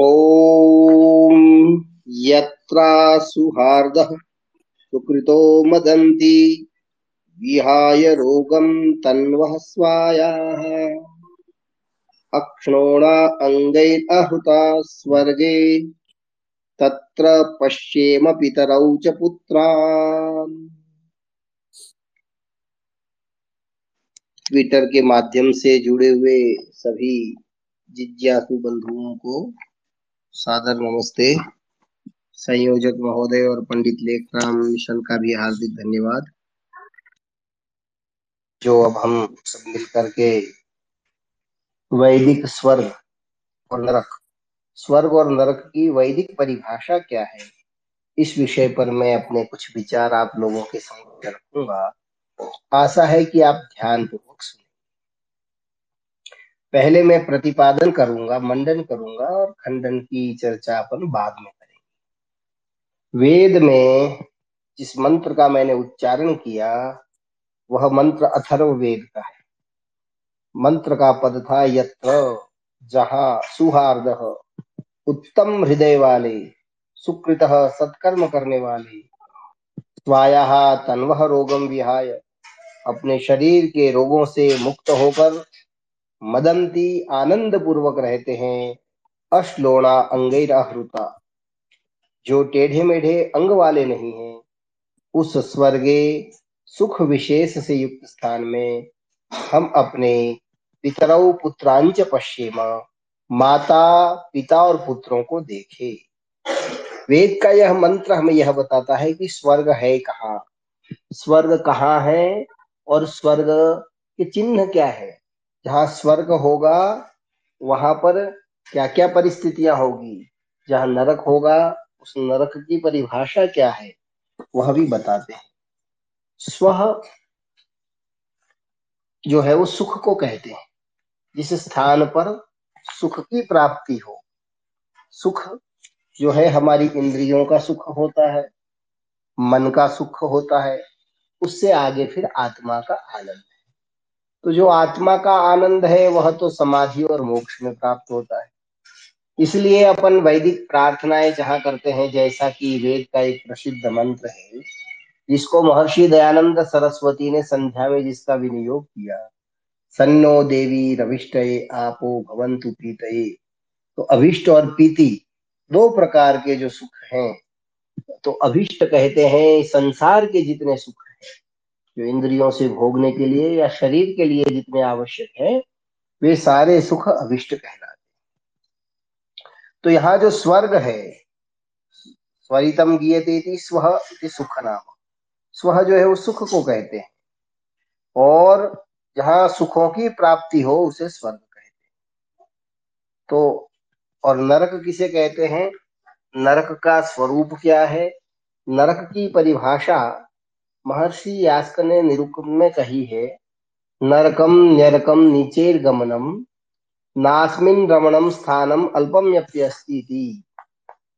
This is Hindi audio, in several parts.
ओम यत्रा सुहार्दः सुकृतो मदन्ति विहाय रोगं तन्वः स्वायाः अक्षणोणा अंगैराहुता स्वर्गे तत्र पश्येम पितरौ च पुत्रान्। ट्विटर के माध्यम से जुड़े हुए सभी जिज्ञासु बंधुओं को सादर नमस्ते। संयोजक महोदय और पंडित लेखराम मिशन का भी हार्दिक धन्यवाद। जो अब हम सब मिल करके वैदिक स्वर्ग और नरक की वैदिक परिभाषा क्या है, इस विषय पर मैं अपने कुछ विचार आप लोगों के समक्ष रखूंगा। आशा है कि आप ध्यानपूर्वक सुनें। पहले मैं प्रतिपादन करूंगा, मंडन करूंगा और खंडन की चर्चा अपन बाद में करेंगे। वेद में जिस मंत्र का मैंने उच्चारण किया वह मंत्र अथर्व वेद का है। मंत्र का पद था यत्र, जहां सुहार्दः, उत्तम हृदय वाले, सुकृतः, सत्कर्म करने वाले, स्वायाः तन्वः रोगम विहाय, अपने शरीर के रोगों से मुक्त होकर, मदंती आनंद पूर्वक रहते हैं, अश्लोणा अंगैराहृता, जो टेढ़े मेढ़े अंग वाले नहीं हैं, उस स्वर्गे सुख विशेष से युक्त स्थान में हम अपने पितरौ पुत्रांच पश्येम, माता पिता और पुत्रों को देखे। वेद का यह मंत्र हमें यह बताता है कि स्वर्ग है कहाँ, स्वर्ग कहाँ है और स्वर्ग के चिन्ह क्या है। जहाँ स्वर्ग होगा वहां पर क्या क्या परिस्थितियां होगी, जहाँ नरक होगा उस नरक की परिभाषा क्या है वह भी बताते हैं। स्वह जो है वो सुख को कहते हैं, जिस स्थान पर सुख की प्राप्ति हो। सुख जो है हमारी इंद्रियों का सुख होता है, मन का सुख होता है, उससे आगे फिर आत्मा का आनंद। तो जो आत्मा का आनंद है वह तो समाधि और मोक्ष में प्राप्त होता है। इसलिए अपन वैदिक प्रार्थनाएं जहाँ करते हैं, जैसा कि वेद का एक प्रसिद्ध मंत्र है जिसको महर्षि दयानंद सरस्वती ने संध्या में जिसका विनियोग किया, सन्नो देवी रविष्टये आपो भवन्तु पीतये। तो अभिष्ट और पीति दो प्रकार के जो सुख हैं, तो अभिष्ट कहते हैं संसार के जितने सुख जो इंद्रियों से भोगने के लिए या शरीर के लिए जितने आवश्यक हैं, वे सारे सुख अभिष्ट कहलाते। तो यहाँ जो स्वर्ग है, स्वरितम गीयते स्वह इति सुख नाम, स्वह जो है वो सुख को कहते हैं, और जहाँ सुखों की प्राप्ति हो उसे स्वर्ग कहते हैं। तो और नरक किसे कहते हैं, नरक का स्वरूप क्या है, नरक की परिभाषा महर्षि यास्कर ने निरुक्त में कही है। नरकम न्यरकम नीचेर गमनम नास्मिन रमणम स्थानम अल्पम यप्यस्ति इति,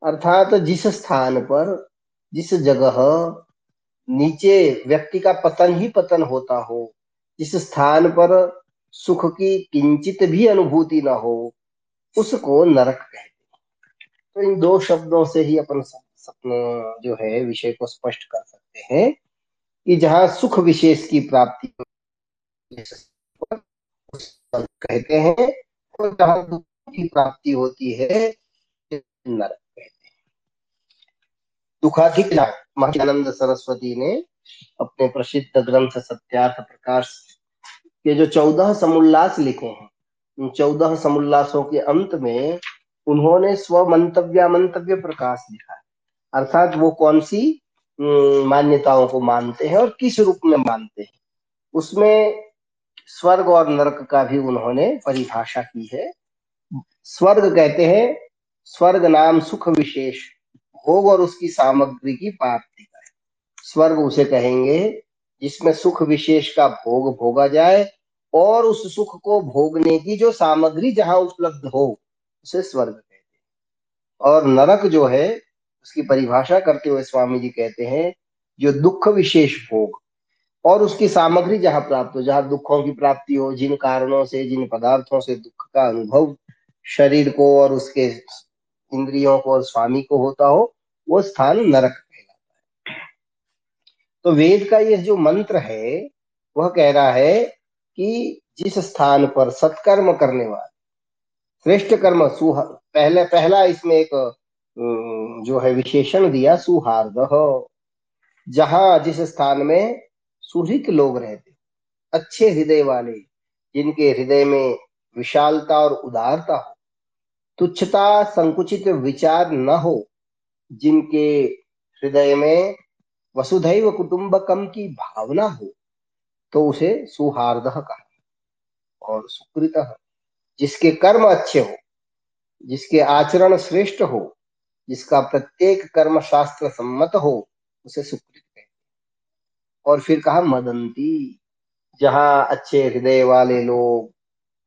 अर्थात जिस स्थान पर, जिस जगह नीचे व्यक्ति का पतन ही पतन होता हो, जिस स्थान पर सुख की किंचित भी अनुभूति न हो, उसको नरक कहते हैं। तो इन दो शब्दों से ही अपन सपने जो है विषय को स्पष्ट कर सकते हैं कि जहाँ सुख विशेष की प्राप्ति कहते हैं और जहाँ दुख की प्राप्ति होती है नरक कहते हैं। दुखाधिक महर्षि आनंद सरस्वती ने अपने प्रसिद्ध ग्रंथ सत्यार्थ प्रकाश के जो 14 समुल्लास लिखे हैं, उन 14 समुल्लासों के अंत में उन्होंने स्वमंतव्यामंतव्य प्रकाश लिखा, अर्थात वो कौन सी मान्यताओं को मानते हैं और किस रूप में मानते हैं। उसमें स्वर्ग और नरक का भी उन्होंने परिभाषा की है। स्वर्ग कहते हैं, स्वर्ग नाम सुख विशेष भोग और उसकी सामग्री की प्राप्ति का है। स्वर्ग उसे कहेंगे जिसमें सुख विशेष का भोग भोगा जाए और उस सुख को भोगने की जो सामग्री जहां उपलब्ध हो उसे स्वर्ग कहते हैं। और नरक जो है उसकी परिभाषा करते हुए स्वामी जी कहते हैं, जो दुख विशेष भोग और उसकी सामग्री जहाँ प्राप्त हो, जहाँ दुखों की प्राप्ति हो, जिन कारणों से, जिन पदार्थों से दुख का अनुभव शरीर को और उसके इंद्रियों को और स्वामी को होता हो, वो स्थान नरक कहलाता है। तो वेद का ये जो मंत्र है वह कह रहा है कि जिस स्थान पर सत्कर्म करने वाले श्रेष्ठ कर्म पहला इसमें एक जो है विशेषण दिया सुहार्द, जहां जिस स्थान में सुहृद लोग रहते, अच्छे हृदय वाले, जिनके हृदय में विशालता और उदारता हो, तुच्छता संकुचित विचार न हो, जिनके हृदय में वसुधैव कुटुंबकम की भावना हो, तो उसे सुहार्द कहा। और सुकृत, जिसके कर्म अच्छे हो, जिसके आचरण श्रेष्ठ हो, जिसका प्रत्येक कर्म शास्त्र सम्मत हो, उसे सुकृत कहते हैं। और फिर कहा मदंती, जहाँ अच्छे हृदय वाले लोग,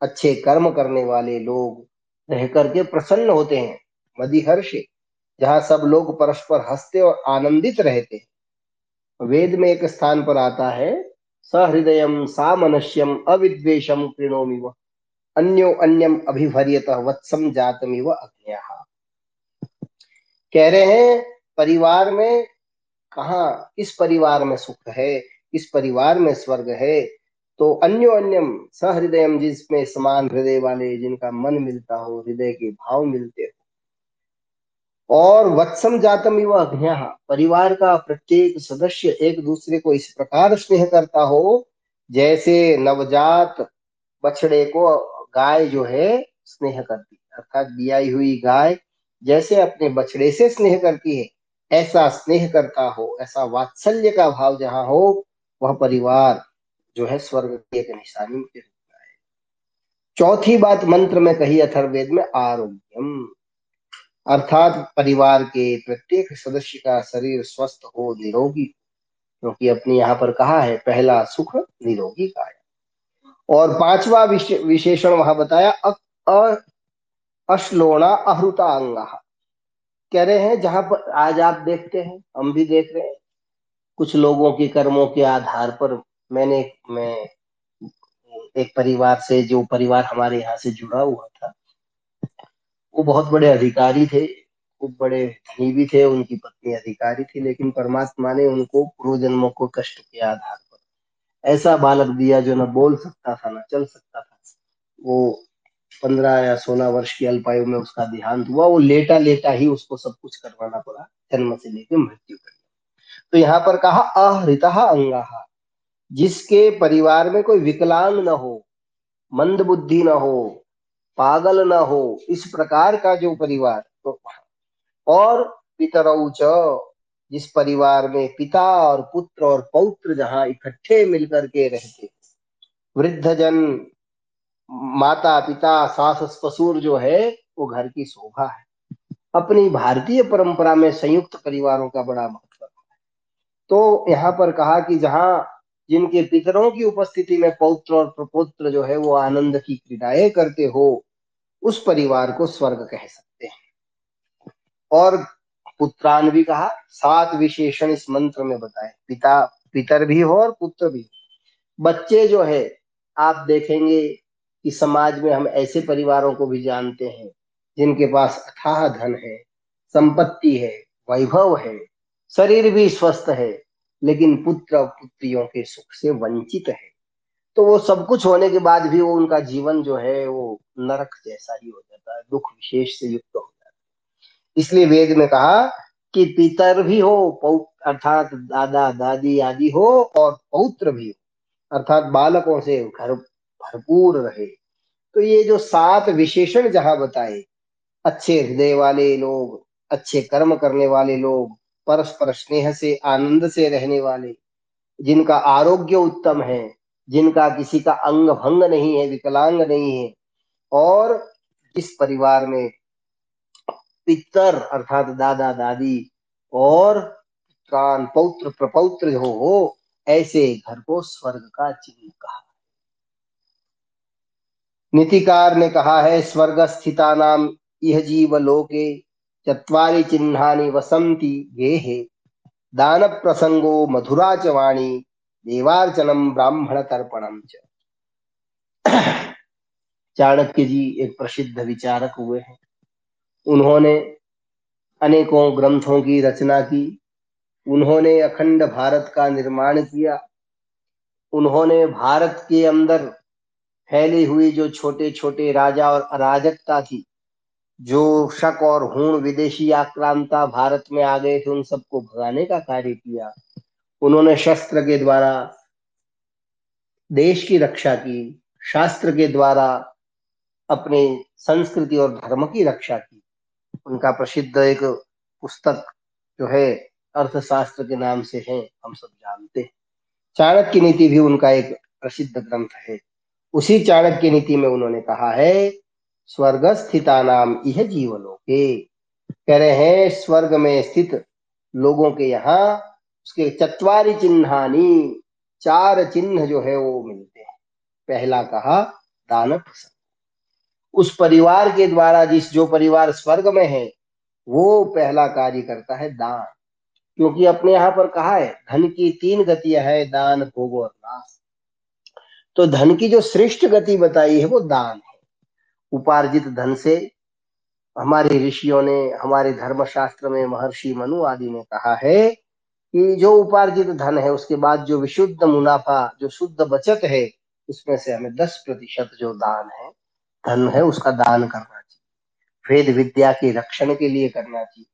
अच्छे कर्म करने वाले लोग रह करके प्रसन्न होते हैं। मदिहर्षे, जहाँ सब लोग परस्पर हंसते और आनंदित रहते हैं। वेद में एक स्थान पर आता है सहृदयम सामनस्यम अविद्वेषम कृणोमि वह अन्यो अन्यम अभिभर्यतः वत्सम जातमिव अग्न्यः। कह रहे हैं परिवार में कहाँ, इस परिवार में सुख है, इस परिवार में स्वर्ग है। तो अन्यो अन्यम सहृदयम, जिसमें समान हृदय वाले, जिनका मन मिलता हो, हृदय के भाव मिलते हो। और वत्सम जातमिव अग्न्यः, परिवार का प्रत्येक सदस्य एक दूसरे को इस प्रकार स्नेह करता हो जैसे नवजात बछड़े को गाय जो है स्नेह करती है, अर्थात बियाई हुई गाय जैसे अपने बछड़े से स्नेह करती है, ऐसा स्नेह करता हो, ऐसा वात्सल्य का भाव जहाँ हो, वह परिवार जो है स्वर्ग की एक निशानी के रूप में है। चौथी बात मंत्र में कही अथर्ववेद में आरोग्यम, अर्थात परिवार के प्रत्येक सदस्य का शरीर स्वस्थ हो, निरोगी, क्योंकि अपने यहाँ पर कहा है पहला सुख निरोगी काया। और पांचवा विशेषण वहां बताया अश्लोणा अहृता अंगा। कह रहे हैं जहां पर आज आप देखते हैं, हम भी देख रहे हैं, कुछ लोगों के कर्मों के आधार पर मैं एक परिवार से, जो परिवार हमारे यहाँ से जुड़ा हुआ था, वो बहुत बड़े अधिकारी थे, खूब बड़े धनी भी थे, उनकी पत्नी अधिकारी थी, लेकिन परमात्मा ने उनको पूर्व जन्मों को कष्ट के आधार ऐसा बालक दिया जो न बोल सकता था न चल सकता था। वो 15 या 16 वर्ष की अल्पायु में उसका देहांत हुआ। वो लेटा लेटा ही उसको सब कुछ करवाना पड़ा, जन्म से लेकर मृत्यु तक। तो यहाँ पर कहा अहृतः अंगः, जिसके परिवार में कोई विकलांग न हो, मंद बुद्धि न हो, पागल न हो, इस प्रकार का जो परिवार। तो और पितरौ च, जिस परिवार में पिता और पुत्र और पौत्र जहाँ इकट्ठे मिलकर के रहते, वृद्धजन, माता पिता, सास ससुर जो है वो घर की शोभा है। अपनी भारतीय परंपरा में संयुक्त परिवारों का बड़ा महत्व है। तो यहाँ पर कहा कि जहाँ जिनके पितरों की उपस्थिति में पौत्र और प्रपौत्र जो है वो आनंद की क्रीडाएं करते हो, उस परिवार को स्वर्ग कह सकते हैं। और पुत्रान भी कहा, 7 विशेषण इस मंत्र में बताए, पिता पितर भी हो और पुत्र भी। बच्चे जो है आप देखेंगे कि समाज में हम ऐसे परिवारों को भी जानते हैं जिनके पास अथाह धन है, संपत्ति है, वैभव है, शरीर भी स्वस्थ है, लेकिन पुत्र और पुत्रियों के सुख से वंचित है। तो वो सब कुछ होने के बाद भी वो उनका जीवन जो है वो नरक जैसा ही हो जाता है, दुख विशेष से युक्त हो। इसलिए वेद में कहा कि पितर भी हो, पौत्र अर्थात दादा दादी आदि हो, और पौत्र भी हो, अर्थात बालकों से घर भरपूर रहे। तो ये जो 7 विशेषण जहाँ बताए, अच्छे हृदय वाले लोग, अच्छे कर्म करने वाले लोग, परस्पर स्नेह से आनंद से रहने वाले, जिनका आरोग्य उत्तम है, जिनका किसी का अंग भंग नहीं है, विकलांग नहीं है, और जिस परिवार में पितर अर्थात दादा दादी और पौत्र प्रपौत्र हो, ऐसे घर को स्वर्ग का चिन्ह कहा। नीतिकार ने कहा है स्वर्ग स्थिता नाम इह जीव लोके चत्वारि चिन्हानि वसंति गेहे दान प्रसंगो मधुराच वाणी देवार्चनम ब्राह्मण तर्पणम च। चाणक्य जी एक प्रसिद्ध विचारक हुए हैं। उन्होंने अनेकों ग्रंथों की रचना की, उन्होंने अखंड भारत का निर्माण किया, उन्होंने भारत के अंदर फैली हुई जो छोटे छोटे राजा और अराजकता थी, जो शक और हूण विदेशी आक्रांता भारत में आ गए थे, उन सबको भगाने का कार्य किया। उन्होंने शस्त्र के द्वारा देश की रक्षा की, शास्त्र के द्वारा अपने संस्कृति और धर्म की रक्षा की। उनका प्रसिद्ध एक पुस्तक जो है अर्थशास्त्र के नाम से है, हम सब जानते हैं। चाणक्य नीति भी उनका एक प्रसिद्ध ग्रंथ है। उसी चाणक्य नीति में उन्होंने कहा है, स्वर्ग स्थिता नाम यह जीवनों के, कह रहे हैं स्वर्ग में स्थित लोगों के यहाँ उसके चत्वारी चिन्हानी, चार चिन्ह जो है वो मिलते हैं। पहला कहा दान प्रसंग, उस परिवार के द्वारा जिस जो परिवार स्वर्ग में है वो पहला कार्य करता है दान, क्योंकि अपने यहाँ पर कहा है धन की तीन गतियां है, दान, भोग और नाश। तो धन की जो श्रेष्ठ गति बताई है वो दान है। उपार्जित धन से हमारे ऋषियों ने, हमारे धर्मशास्त्र में महर्षि मनु आदि ने कहा है कि जो उपार्जित धन है उसके बाद जो विशुद्ध मुनाफा, जो शुद्ध बचत है, उसमें से हमें 10% जो दान है, धन है, उसका दान करना चाहिए। वेद विद्या के रक्षण के लिए करना चाहिए,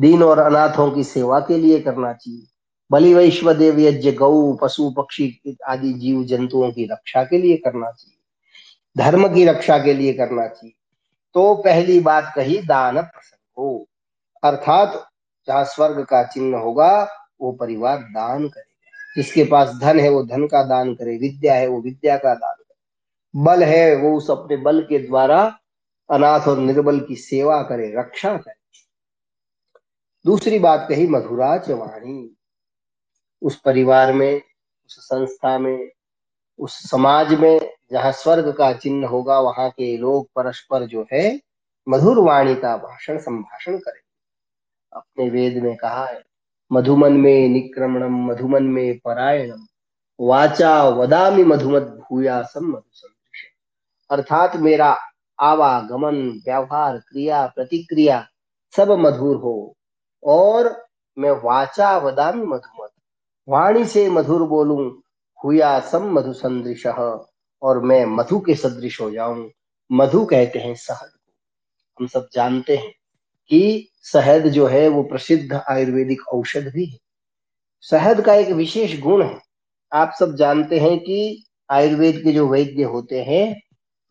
दीन और अनाथों की सेवा के लिए करना चाहिए, बलि वैश्व देव यज्ञ, गौ, पशु पक्षी आदि जीव जंतुओं की रक्षा के लिए करना चाहिए, धर्म की रक्षा के लिए करना चाहिए। तो पहली बात कही दान प्रसंग हो, अर्थात जहाँ स्वर्ग का चिन्ह होगा वो परिवार दान करे। जिसके पास धन है वो धन का दान करे, विद्या है वो विद्या का दान करे, बल है वो उस अपने बल के द्वारा अनाथ और निर्बल की सेवा करे, रक्षा करे। दूसरी बात कही मधुराच वाणी, उस परिवार में, उस संस्था में, उस समाज में जहाँ स्वर्ग का चिन्ह होगा वहां के लोग परस्पर जो है मधुर वाणी का भाषण संभाषण करें। अपने वेद में कहा है, मधुमन में निक्रमणम मधुमन में परायणम, वाचा वदामि मधुमत भूयासम मधुसंतृष, अर्थात मेरा आवागमन, व्यवहार, क्रिया, प्रतिक्रिया सब मधुर हो और मैं वाचा वदामि मधुमत, वाणी से मधुर बोलूं, भूयासम मधुसंतृष, और मैं मधु के सदृश हो जाऊं। मधु कहते हैं शहद को, हम सब जानते हैं कि शहद जो है वो प्रसिद्ध आयुर्वेदिक औषध भी है। शहद का एक विशेष गुण है, आप सब जानते हैं कि आयुर्वेद के जो वैद्य होते हैं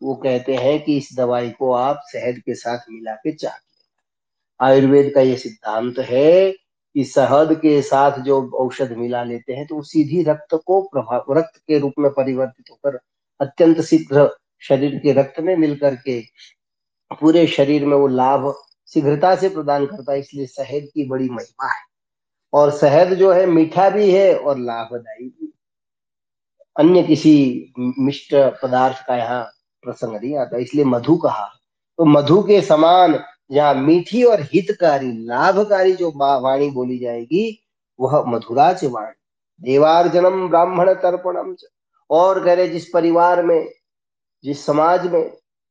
वो कहते हैं कि इस दवाई को आप शहद के साथ मिला के चाट लें। आयुर्वेद का ये सिद्धांत है कि शहद के साथ जो औषध मिला लेते हैं तो वो सीधी रक्त को प्रभाव, रक्त के रूप में परिवर्तित होकर अत्यंत शीघ्र शरीर के रक्त में मिलकर के पूरे शरीर में वो लाभ शीघ्रता से प्रदान करता है। इसलिए शहद की बड़ी महिमा है, और शहद जो है मीठा भी है और लाभदायी भी। अन्य किसी मिष्ट पदार्थ का यहाँ प्रसंग नहीं आता, इसलिए मधु कहा। तो मधु के समान जहाँ मीठी और हितकारी, लाभकारी जो वाणी बोली जाएगी वह मधुराच वाणी। देवार्जनम ब्राह्मण तर्पणम, और कह रहे जिस परिवार में, जिस समाज में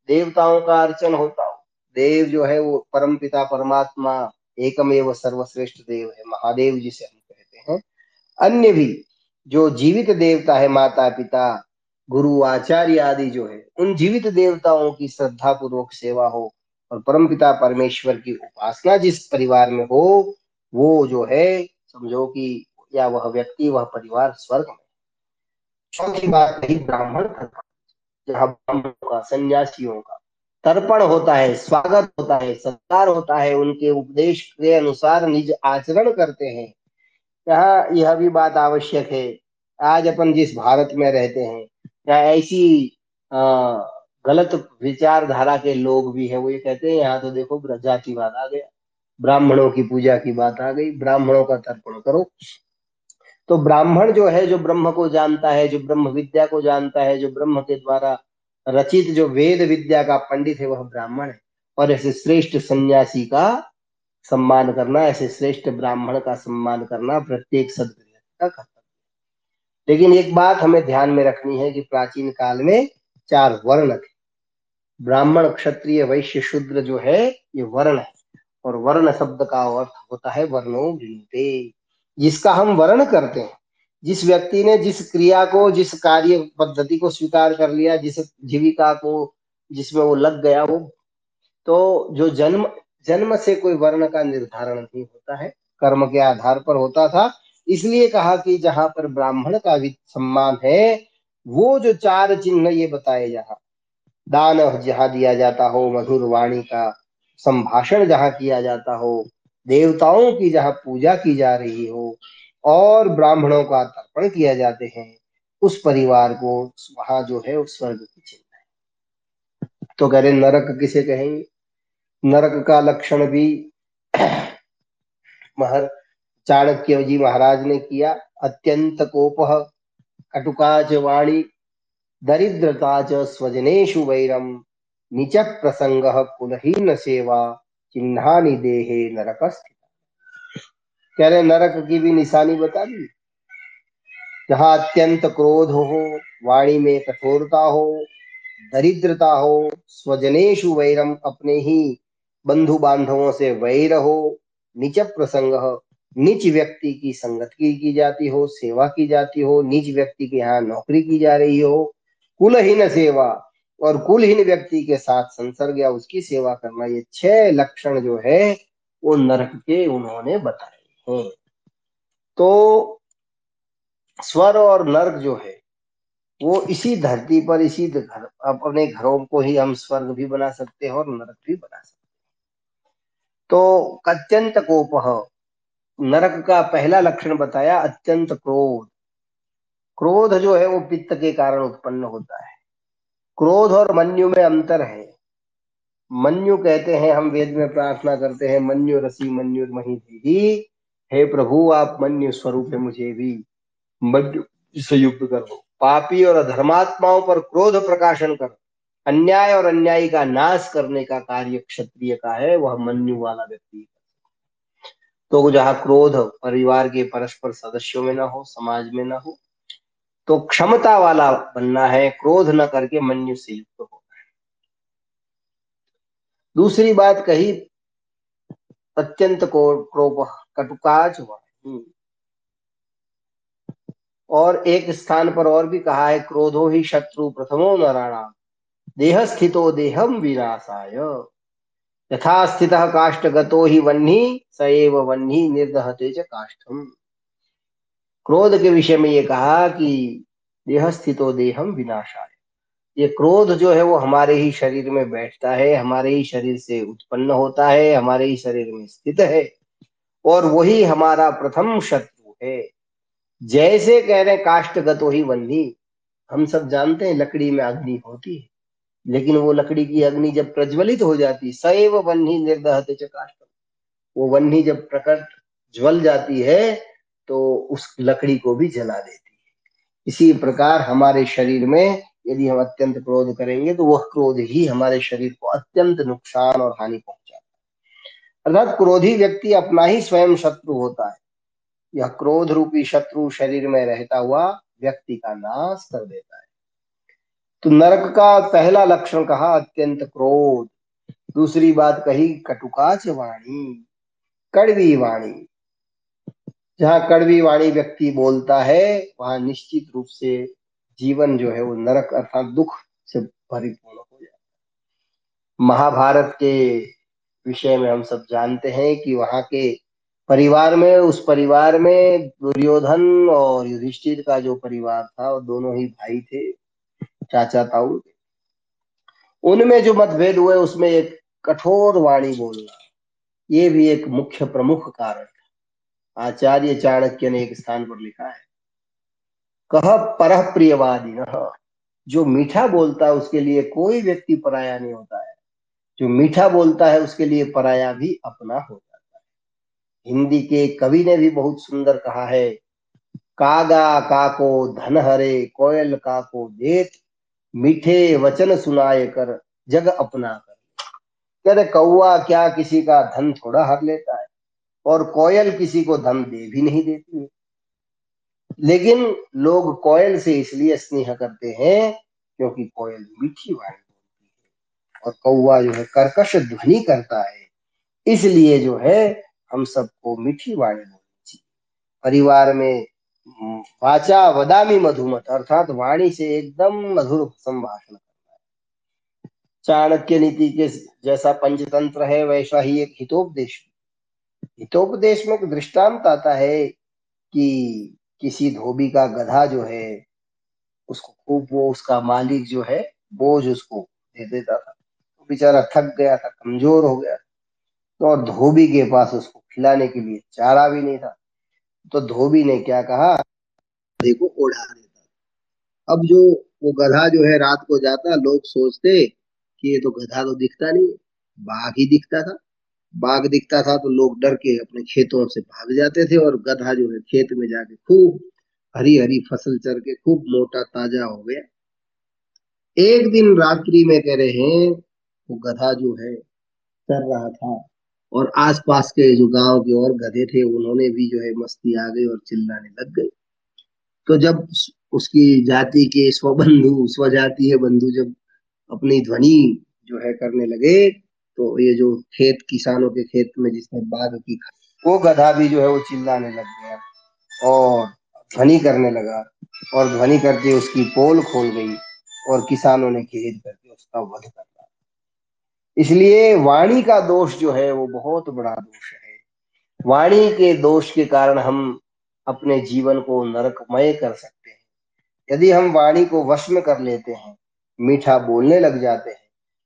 देवताओं का अर्चन होता, देव जो है वो परम पिता परमात्मा एकमेव सर्वश्रेष्ठ देव है, महादेव जिसे हम कहते हैं। अन्य भी जो जीवित देवता है, माता पिता, गुरु, आचार्य आदि जो है, उन जीवित देवताओं की श्रद्धा पूर्वक सेवा हो और परम पिता परमेश्वर की उपासना जिस परिवार में हो, वो जो है समझो कि या वह व्यक्ति, वह परिवार स्वर्ग में। चौथी बात कही ब्राह्मण, जहाँ ब्राह्मणों का, सन्यासियों का तर्पण होता है, स्वागत होता है, सत्कार होता है, उनके उपदेश के अनुसार निज आचरण करते हैं। यहाँ यह भी बात आवश्यक है, आज अपन जिस भारत में रहते हैं यहाँ ऐसी गलत विचारधारा के लोग भी हैं। वो ये कहते हैं यहाँ तो देखो जातिवाद आ गया, ब्राह्मणों की पूजा की बात आ गई, ब्राह्मणों का तर्पण करो। तो ब्राह्मण जो है, जो ब्रह्म को जानता है, जो ब्रह्म विद्या को जानता है, जो ब्रह्म के द्वारा रचित जो वेद विद्या का पंडित है, वह ब्राह्मण है। और ऐसे श्रेष्ठ सन्यासी का सम्मान करना, ऐसे श्रेष्ठ ब्राह्मण का सम्मान करना प्रत्येक सदगृहस्थ का कर्तव्य। लेकिन एक बात हमें ध्यान में रखनी है कि प्राचीन काल में चार वर्ण थे, ब्राह्मण, क्षत्रिय, वैश्य, शूद्र जो है ये वर्ण है, और वर्ण शब्द का अर्थ होता है वर्णो भिन्नते, जिसका हम वर्ण करते हैं। जिस व्यक्ति ने जिस क्रिया को, जिस कार्य पद्धति को स्वीकार कर लिया, जिस जीविका को जिसमें वो लग गया, वो तो जो जन्म से कोई वर्ण का निर्धारण नहीं होता है, कर्म के आधार पर होता था। इसलिए कहा कि जहां पर ब्राह्मण का सम्मान है, वो जो चार चिन्ह ये बताए, जहाँ दान जहाँ दिया जाता हो, मधुर वाणी का संभाषण जहाँ किया जाता हो, देवताओं की जहाँ पूजा की जा रही हो और ब्राह्मणों का तर्पण किया जाते हैं, उस परिवार को वहां जो है उस स्वर्ग की चिंता है। तो कह रहे नरक किसे कहेंगे? नरक का लक्षण भी चाणक्य जी महाराज ने किया, अत्यंत कोपह, कटुकाच वाणी, दरिद्रताच, स्वजनेषु वैरम, नीच प्रसंगः, कुलहीन सेवा, चिन्हानि देहे नरकस्थिता। कह रहे नरक की भी निशानी बता दी, जहाँ अत्यंत क्रोध हो, वाणी में कठोरता हो, दरिद्रता हो, स्वजनेषु वैरम, अपने ही बंधु बांधवों से वैर हो, नीच प्रसंगः, नीच व्यक्ति की संगत की जाती हो, सेवा की जाती हो, नीच व्यक्ति के यहाँ नौकरी की जा रही हो, कुलहीन सेवा, और कुलहीन व्यक्ति के साथ संसर्ग या उसकी सेवा करना, ये छह लक्षण जो है वो नरक के उन्होंने बताए हैं। तो स्वर्ग और नरक जो है वो इसी धरती पर, इसी घर, अपने घरों को ही हम स्वर्ग भी बना सकते हैं और नरक भी बना सकते हैं। तो अत्यंत कोपह, नरक का पहला लक्षण बताया अत्यंत क्रोध। क्रोध जो है वो पित्त के कारण उत्पन्न होता है। क्रोध और मन्यु में अंतर है। मन्यु कहते हैं, हम वेद में प्रार्थना करते हैं, मन्यु रसी मन्यु मही देवी, हे प्रभु आप मन्यु स्वरूप है, मुझे भी मन्यु से युक्त कर दो। पापी और अधर्मात्माओं पर क्रोध प्रकाशन कर, अन्याय और अन्यायी का नाश करने का कार्य क्षत्रिय का है, वह मन्यु वाला व्यक्ति। तो जहाँ क्रोध परिवार के परस्पर सदस्यों में ना हो, समाज में ना हो, तो क्षमता वाला बनना है, क्रोध न करके मन्यु से युक्त होना है। दूसरी बात कही अत्यंत क्रोध, कटुकाच वाणी, और एक स्थान पर और भी कहा है क्रोधो ही शत्रु प्रथमो नराणाम, देह स्थितो देहम विनाशाय, यथा स्थितः काष्ठगतो हि वह्नि स एव वह्नि निर्दहते च काष्ठम। क्रोध के विषय में ये कहा कि देह स्थितो देहम विनाशाय, ये क्रोध जो है वो हमारे ही शरीर में बैठता है, हमारे ही शरीर से उत्पन्न होता है, हमारे ही शरीर में स्थित है, और वही हमारा प्रथम शत्रु है। जैसे कह रहे काष्ठगतो हि वह्नि, हम सब जानते हैं लकड़ी में अग्नि होती है, लेकिन वो लकड़ी की अग्नि जब प्रज्वलित हो जाती, सैव वन्ही निर्दहते च काष्ठम, वो वन्ही जब प्रकट ज्वल जाती है तो उस लकड़ी को भी जला देती है। इसी प्रकार हमारे शरीर में यदि हम अत्यंत क्रोध करेंगे तो वह क्रोध ही हमारे शरीर को अत्यंत नुकसान और हानि पहुंचाता है। अर्थात क्रोधी व्यक्ति अपना ही स्वयं शत्रु होता है। यह क्रोध रूपी शत्रु शरीर में रहता हुआ व्यक्ति का नाश कर देता है। तो नरक का पहला लक्षण कहा अत्यंत क्रोध। दूसरी बात कही कटुकाच वाणी, कड़वी वाणी। जहाँ कड़वी वाणी व्यक्ति बोलता है वहां निश्चित रूप से जीवन जो है वो नरक अर्थात दुख से परिपूर्ण हो जाता है। महाभारत के विषय में हम सब जानते हैं कि वहां के परिवार में, उस परिवार में दुर्योधन और युधिष्ठिर का जो परिवार था, वो दोनों ही भाई थे, चाचा ताऊ। उनमें जो मतभेद हुए उसमें एक कठोर वाणी बोलना, ये भी एक मुख्य प्रमुख कारण था। आचार्य चाणक्य ने एक स्थान पर लिखा है, कह परह प्रियवादी, जो मीठा बोलता है उसके लिए कोई व्यक्ति पराया नहीं होता है, जो मीठा बोलता है उसके लिए पराया भी अपना हो जाता है। हिंदी के कवि ने भी बहुत सुंदर कहा है, कागा काको धनहरे कोयल काको देत, मीठे वचन सुनाए कर जग अपना कर। कह रहे कौवा क्या किसी का धन थोड़ा हर लेता है, और कोयल किसी को धन दे भी नहीं देती है। लेकिन लोग कोयल से इसलिए स्नेह करते हैं क्योंकि कोयल मीठी वाणी बोलती है। और कौवा जो है कर्कश ध्वनि करता है, इसलिए जो है हम सबको मीठी वाणी बोलनी चाहिए। परिवार में वाचा वदामि मधुमत अर्थात वाणी से एकदम मधुर संभाषण करना है। चाणक्य नीति के जैसा पंचतंत्र है वैसा ही एक हितोपदेश में एक दृष्टांत आता है कि किसी धोबी का गधा जो है उसको खूब वो उसका मालिक जो है बोझ उसको दे देता था, तो बेचारा थक गया था, कमजोर हो गया था, तो और धोबी के पास उसको खिलाने के लिए चारा भी नहीं था, तो धोबी ने क्या कहा, गधे को ओढ़ा देता। अब जो वो गधा जो है रात को जाता, लोग सोचते कि ये तो गधा तो दिखता नहीं, बाघ ही दिखता था। बाघ दिखता था तो लोग डर के अपने खेतों से भाग जाते थे, और गधा जो है खेत में जाके खूब हरी हरी फसल चर के खूब मोटा ताजा हो गया। एक दिन रात्रि में कह रहे हैं वो गधा जो है चर रहा था, और आसपास के जो गांव के और गधे थे उन्होंने भी जो है मस्ती आ गई और चिल्लाने लग गई। तो जब उसकी जाति के स्वबंधु स्वजातीय बंधु जब अपनी ध्वनि जो है करने लगे, तो ये जो खेत किसानों के खेत में जिसमें बाघ की वो गधा भी जो है वो चिल्लाने लग गया और ध्वनि करने लगा, और ध्वनि करके उसकी पोल खोल गई और किसानों ने घेर करके उसका वध कर दिया। इसलिए वाणी का दोष जो है वो बहुत बड़ा दोष है। वाणी के दोष के कारण हम अपने जीवन को नरकमय कर सकते हैं। यदि हम वाणी को वश में कर लेते हैं, मीठा बोलने लग जाते हैं,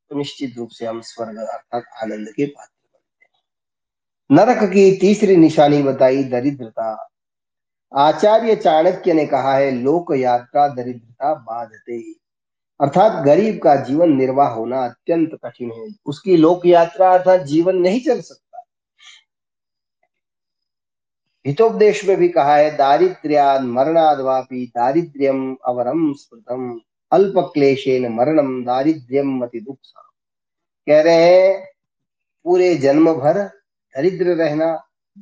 तो निश्चित रूप से हम स्वर्ग अर्थात आनंद के पात्र बनते हैं। नरक की तीसरी निशानी बताई दरिद्रता। आचार्य चाणक्य ने कहा है, लोक यात्रा दरिद्रता बाधते, अर्थात गरीब का जीवन निर्वाह होना अत्यंत कठिन है। उसकी लोक यात्रा अर्थात जीवन नहीं चल सकता। हितोपदेश में भी कहा है, दारिद्र्याद मरणाद्वापि दारिद्र्यम अवरम स्मृतम अल्प क्लेशेन मरणम दारिद्र्यम मति दुखसा। कह रहे हैं पूरे जन्म भर दरिद्र रहना,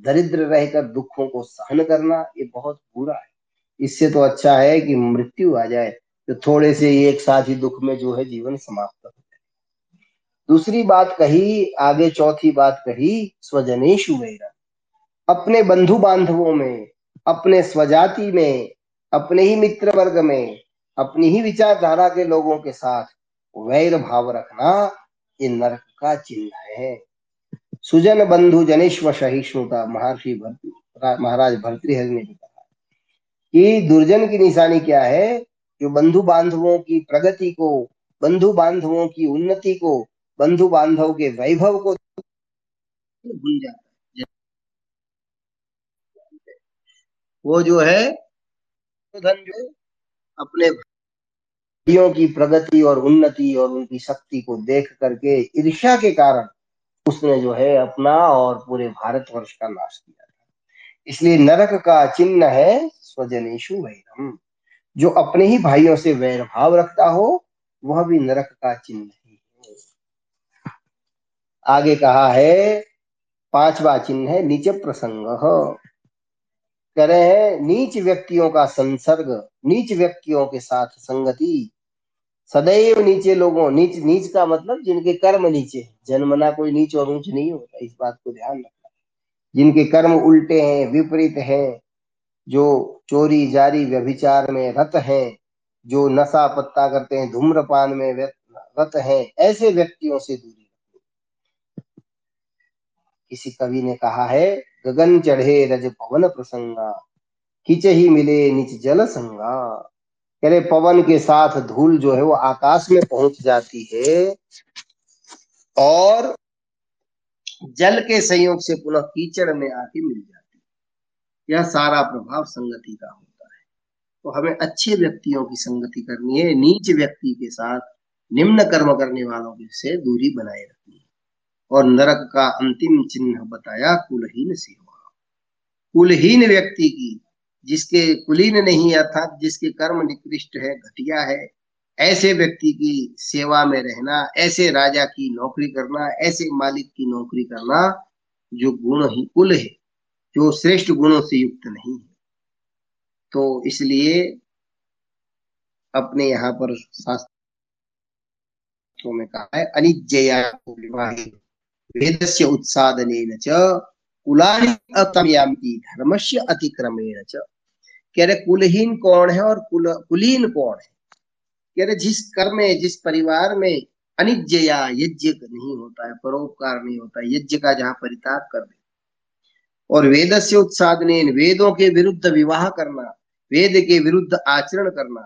दरिद्र रहकर दुखों को सहन करना, ये बहुत बुरा है। इससे तो अच्छा है कि मृत्यु आ जाए, तो थोड़े से एक साथ ही दुख में जो है जीवन समाप्त हो जाए। दूसरी बात कही, आगे चौथी बात कही, स्वजनेषु वैरा, अपने बंधु बांधवों में, अपने स्वजाति में, अपने ही मित्र वर्ग में, अपनी ही विचारधारा के लोगों के साथ वैर भाव रखना, ये नरक का चिन्ह है। सुजन बंधु जनेश्व सहिष्णुता, महर्षि महाराज भर्तृहरि ने भी कहा कि दुर्जन की निशानी क्या है, जो बंधु बांधवों की प्रगति को, बंधु बांधवों की उन्नति को, बंधु बांधव के वैभव को भूल जाता है, वो जो है धन जो अपने भाइयों की प्रगति और उन्नति और उनकी शक्ति को देख करके ईर्ष्या के कारण उसने जो है अपना और पूरे भारतवर्ष का नाश किया था। इसलिए नरक का चिन्ह है स्वजनेषु वैरम, जो अपने ही भाइयों से वैर भाव रखता हो वह भी नरक का चिन्ह ही है। आगे कहा है पांचवा चिन्ह है नीच प्रसंग। कह रहे हैं नीच व्यक्तियों का संसर्ग, नीच व्यक्तियों के साथ संगति, सदैव नीचे लोगों, नीच का मतलब जिनके कर्म नीचे हैं, जन्मना कोई नीच और ऊंच नहीं होता, इस बात को ध्यान रखना। जिनके कर्म उल्टे हैं, विपरीत हैं, जो चोरी जारी व्यभिचार में रत हैं, जो नशा पत्ता करते हैं, धूम्रपान में रत हैं, ऐसे व्यक्तियों से दूरी। किसी कवि ने कहा है, गगन चढ़े रज पवन प्रसंगा, खींचे ही मिले नीच जल संगा। कह रहे पवन के साथ धूल जो है वो आकाश में पहुंच जाती है और जल के संयोग से पुनः कीचड़ में आके मिल जाती है। यह सारा प्रभाव संगति का होता है। तो हमें अच्छे व्यक्तियों की संगति करनी है, नीच व्यक्ति के साथ, निम्न कर्म करने वालों से दूरी बनाए रखनी है। और नरक का अंतिम चिन्ह बताया कुलहीन सेवा। कुलहीन व्यक्ति की, जिसके कुलीन नहीं अर्थात जिसके कर्म निकृष्ट है, घटिया है, ऐसे व्यक्ति की सेवा में रहना, ऐसे राजा की नौकरी करना, ऐसे मालिक की नौकरी करना जो गुण ही कुल है, जो श्रेष्ठ गुणों से युक्त नहीं है। तो इसलिए अपने यहाँ पर शास्त्र वाक्यों में कहा है अनिज्ञया वेदस्य उत्सादनेन च कुलानि अतम्यामि धर्मस्य अतिक्रमेण च। कह रहे कुलहीन कौन है और कुलीन कौन है। कह रहे जिस कर्म में जिस परिवार में अनिज्ञया यज्ञ नहीं होता है, परोपकार नहीं होता है, यज्ञ का जहां परिताप कर दे और वेदस्य उत्सादनेन वेदों के विरुद्ध विवाह करना, वेद के विरुद्ध आचरण करना,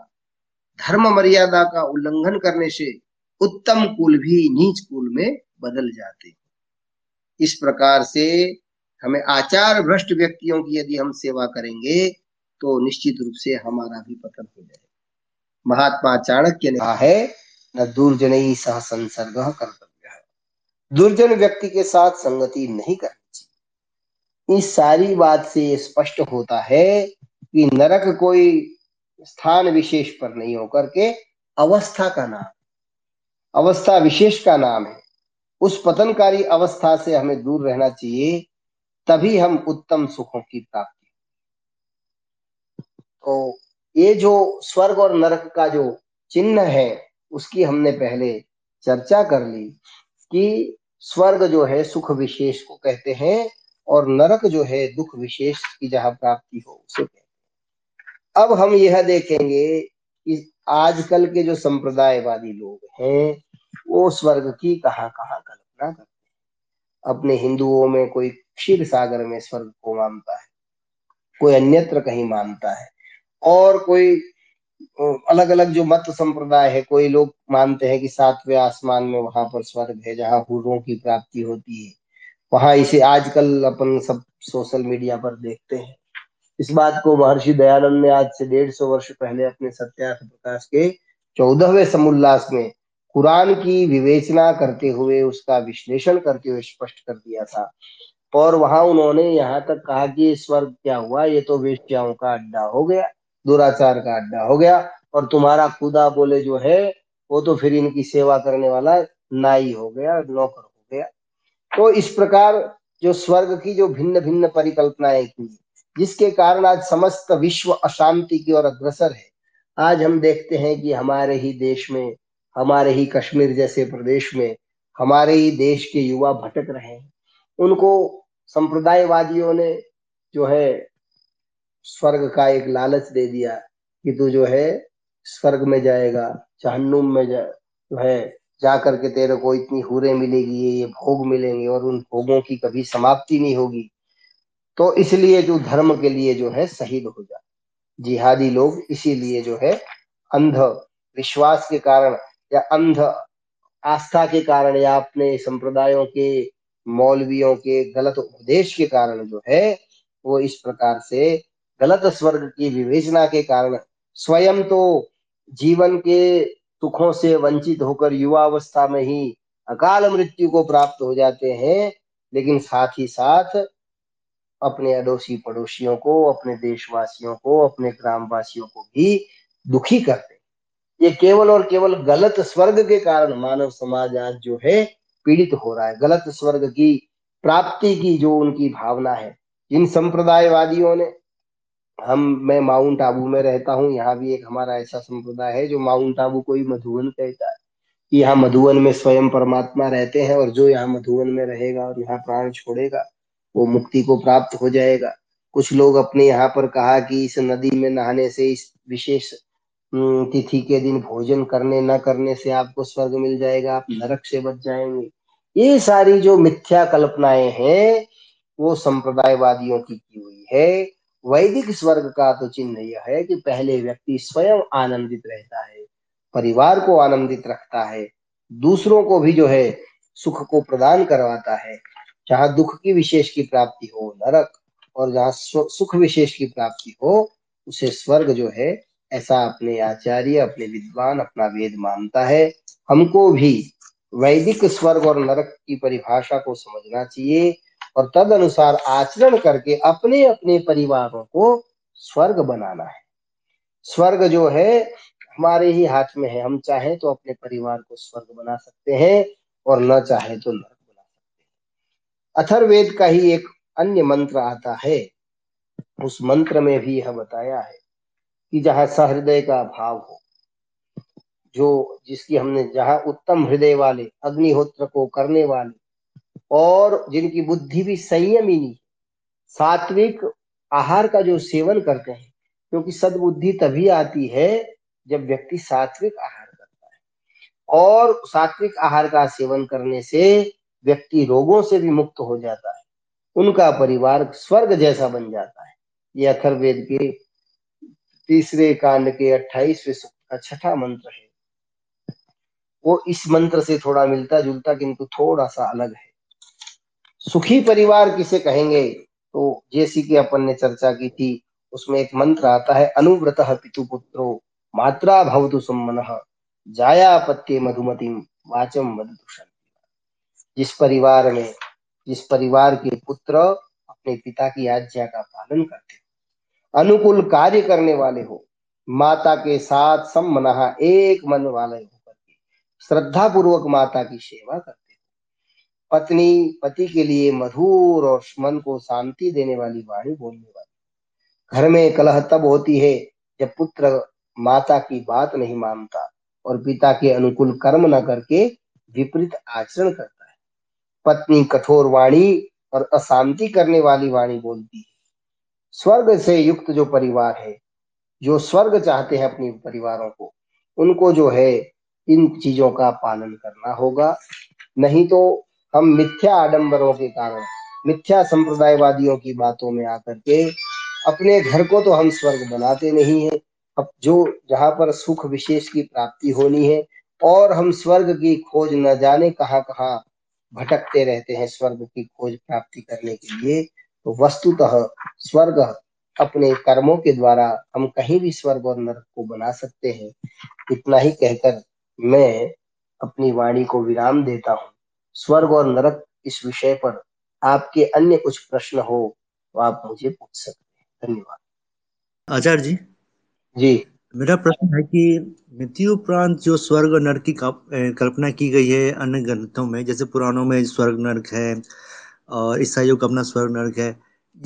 धर्म मर्यादा का उल्लंघन करने से उत्तम कुल भी नीच कुल में बदल जाते हैं। इस प्रकार से हमें आचार भ्रष्ट व्यक्तियों की यदि हम सेवा करेंगे तो निश्चित रूप से हमारा भी पतन हो जाएगा। महात्मा चाणक्य ने कहा है न दुर्जनैः सह संसर्गः कर्तव्यः, दुर्जन व्यक्ति के साथ संगति नहीं करनी चाहिए। इस सारी बात से स्पष्ट होता है कि नरक कोई स्थान विशेष पर नहीं होकर के अवस्था का नाम, अवस्था विशेष का नाम है। उस पतनकारी अवस्था से हमें दूर रहना चाहिए, तभी हम उत्तम सुखों की प्राप्ति। तो ये जो स्वर्ग और नरक का जो चिन्ह है उसकी हमने पहले चर्चा कर ली कि स्वर्ग जो है सुख विशेष को कहते हैं और नरक जो है दुख विशेष की जहां प्राप्ति हो उसे कहते हैं। अब हम यह देखेंगे कि आजकल के जो संप्रदायवादी लोग हैं वो स्वर्ग की कहाँ कहाँ कल्पना करते हैं। अपने हिंदुओं में कोई क्षीर सागर में स्वर्ग को मानता है, कोई अन्यत्र कहीं मानता है और कोई अलग अलग जो मत संप्रदाय है, कोई लोग मानते हैं कि सातवें आसमान में वहां पर स्वर्ग है जहाँ हूरों की प्राप्ति होती है, वहां इसे आजकल अपन सब सोशल मीडिया पर देखते हैं। इस बात को महर्षि दयानंद ने आज से 150 वर्ष पहले अपने सत्यार्थ प्रकाश के 14वें समुल्लास में कुरान की विवेचना करते हुए, उसका विश्लेषण करते हुए स्पष्ट कर दिया था। और वहां उन्होंने यहाँ तक कहा कि स्वर्ग क्या हुआ, ये तो वेश्याओं का अड्डा हो गया, दुराचार का अड्डा हो गया और तुम्हारा खुदा बोले जो है वो तो फिर इनकी सेवा करने वाला नाई हो गया, नौकर हो गया। तो इस प्रकार जो स्वर्ग की जो भिन्न भिन्न परिकल्पनाएं की, जिसके कारण आज समस्त विश्व अशांति की ओर अग्रसर है। आज हम देखते हैं कि हमारे ही देश में, हमारे ही कश्मीर जैसे प्रदेश में हमारे ही देश के युवा भटक रहे हैं। उनको संप्रदायवादियों ने जो है स्वर्ग का एक लालच दे दिया कि तू जो है स्वर्ग में जाएगा, जहन्नुम में जो है जा करके तेरे को इतनी हूरें मिलेगी, ये भोग मिलेंगे और उन भोगों की कभी समाप्ति नहीं होगी। तो इसलिए जो धर्म के लिए जो है शहीद हो जा जिहादी लोग, इसीलिए जो है अंध विश्वास के कारण या अंध आस्था के कारण या अपने संप्रदायों के मौलवियों के गलत उपदेश के कारण जो है वो इस प्रकार से गलत स्वर्ग की विवेचना के कारण स्वयं तो जीवन के सुखों से वंचित होकर युवावस्था में ही अकाल मृत्यु को प्राप्त हो जाते हैं, लेकिन साथ ही साथ अपने अड़ोसी पड़ोसियों को, अपने देशवासियों को, अपने ग्रामवासियों को भी दुखी करते। ये केवल और केवल गलत स्वर्ग के कारण मानव समाज आज जो है पीड़ित हो रहा है। गलत स्वर्ग की प्राप्ति की जो उनकी भावना है, जिन संप्रदायवादियों ने, मैं माउंट आबू में रहता हूँ, यहाँ भी एक हमारा ऐसा संप्रदाय है जो माउंट आबू को ही मधुवन कहता है कि यहाँ मधुवन में स्वयं परमात्मा रहते हैं और जो यहाँ मधुवन में रहेगा और यहाँ प्राण छोड़ेगा वो मुक्ति को प्राप्त हो जाएगा। कुछ लोग अपने यहाँ पर कहा कि इस नदी में नहाने से, इस विशेष तिथि के दिन भोजन करने न करने से आपको स्वर्ग मिल जाएगा, आप नरक से बच जाएंगे। ये सारी जो मिथ्या कल्पनाएं हैं वो संप्रदायवादियों की हुई है। वैदिक स्वर्ग का तो चिन्ह यह है कि पहले व्यक्ति स्वयं आनंदित रहता है, परिवार को आनंदित रखता है, दूसरों को भी जो है सुख को प्रदान करवाता है। जहाँ दुख की विशेष की प्राप्ति हो नरक और जहाँ सुख विशेष की प्राप्ति हो उसे स्वर्ग जो है ऐसा अपने आचार्य, अपने विद्वान, अपना वेद मानता है। हमको भी वैदिक स्वर्ग और नरक की परिभाषा को समझना चाहिए और तद अनुसार आचरण करके अपने अपने परिवारों को स्वर्ग बनाना है। स्वर्ग जो है हमारे ही हाथ में है, हम चाहें तो अपने परिवार को स्वर्ग बना सकते हैं और न चाहे तो नरक। अथर्ववेद का ही एक अन्य मंत्र आता है, उस मंत्र में भी यह बताया है कि जहां सहृदय का भाव हो, जो जिसकी हमने जहाँ उत्तम हृदय वाले अग्निहोत्र को करने वाले और जिनकी बुद्धि भी संयमिनी सात्विक आहार का जो सेवन करते हैं, क्योंकि सद्बुद्धि तभी आती है जब व्यक्ति सात्विक आहार करता है और सात्विक आहार का सेवन करने से व्यक्ति रोगों से भी मुक्त हो जाता है, उनका परिवार स्वर्ग जैसा बन जाता है। ये अथर्ववेद के 3 कांड के 28वें सूक्त का 6ठा मंत्र है, वो इस मंत्र से थोड़ा मिलता जुलता किंतु थोड़ा सा अलग है। सुखी परिवार किसे कहेंगे, तो जैसी कि अपन ने चर्चा की थी उसमें एक मंत्र आता है, अनुव्रतः पितु पुत्रो मात्रा भवतु सुमनः जायापत्ये मधुमतिं वाचम वदतु शान्तिः। जिस परिवार के पुत्र अपने पिता की आज्ञा का पालन करते हो, अनुकूल कार्य करने वाले हो, माता के साथ सम्मनः एक मन वाले हो, श्रद्धा पूर्वक माता की सेवा करते हो, पत्नी पति के लिए मधुर और मन को शांति देने वाली वाणी बोलने वाली। घर में कलह तब होती है जब पुत्र माता की बात नहीं मानता और पिता के अनुकूल कर्म न करके विपरीत आचरण करता है। पत्नी कठोर वाणी और अशांति करने वाली वाणी बोलती है। स्वर्ग से युक्त जो परिवार है, जो स्वर्ग चाहते हैं अपने परिवारों को, उनको जो है इन चीजों का पालन करना होगा, नहीं तो हम मिथ्या आडंबरों के कारण, मिथ्या संप्रदायवादियों की बातों में आकर के अपने घर को तो हम स्वर्ग बनाते नहीं है। अब जो जहाँ पर सुख विशेष की प्राप्ति होनी है और हम स्वर्ग की खोज न जाने कहाँ कहाँ भटकते रहते हैं स्वर्ग की खोज प्राप्ति करने के लिए, तो वस्तुतः स्वर्ग अपने कर्मों के द्वारा हम कहीं भी स्वर्ग और नरक को बना सकते हैं। इतना ही कहकर मैं अपनी वाणी को विराम देता हूँ। स्वर्ग और नरक इस विषय पर आपके अन्य कुछ प्रश्न हो तो आप मुझे पूछ सकते हैं। धन्यवाद। आचार्य जी जी, मेरा प्रश्न है कि मृत्यु उपरांत जो स्वर्ग और नरक की कल्पना की गई है अन्य ग्रंथों में, जैसे पुराणों में स्वर्ग नरक है और ईसाइयों का अपना स्वर्ग नरक है,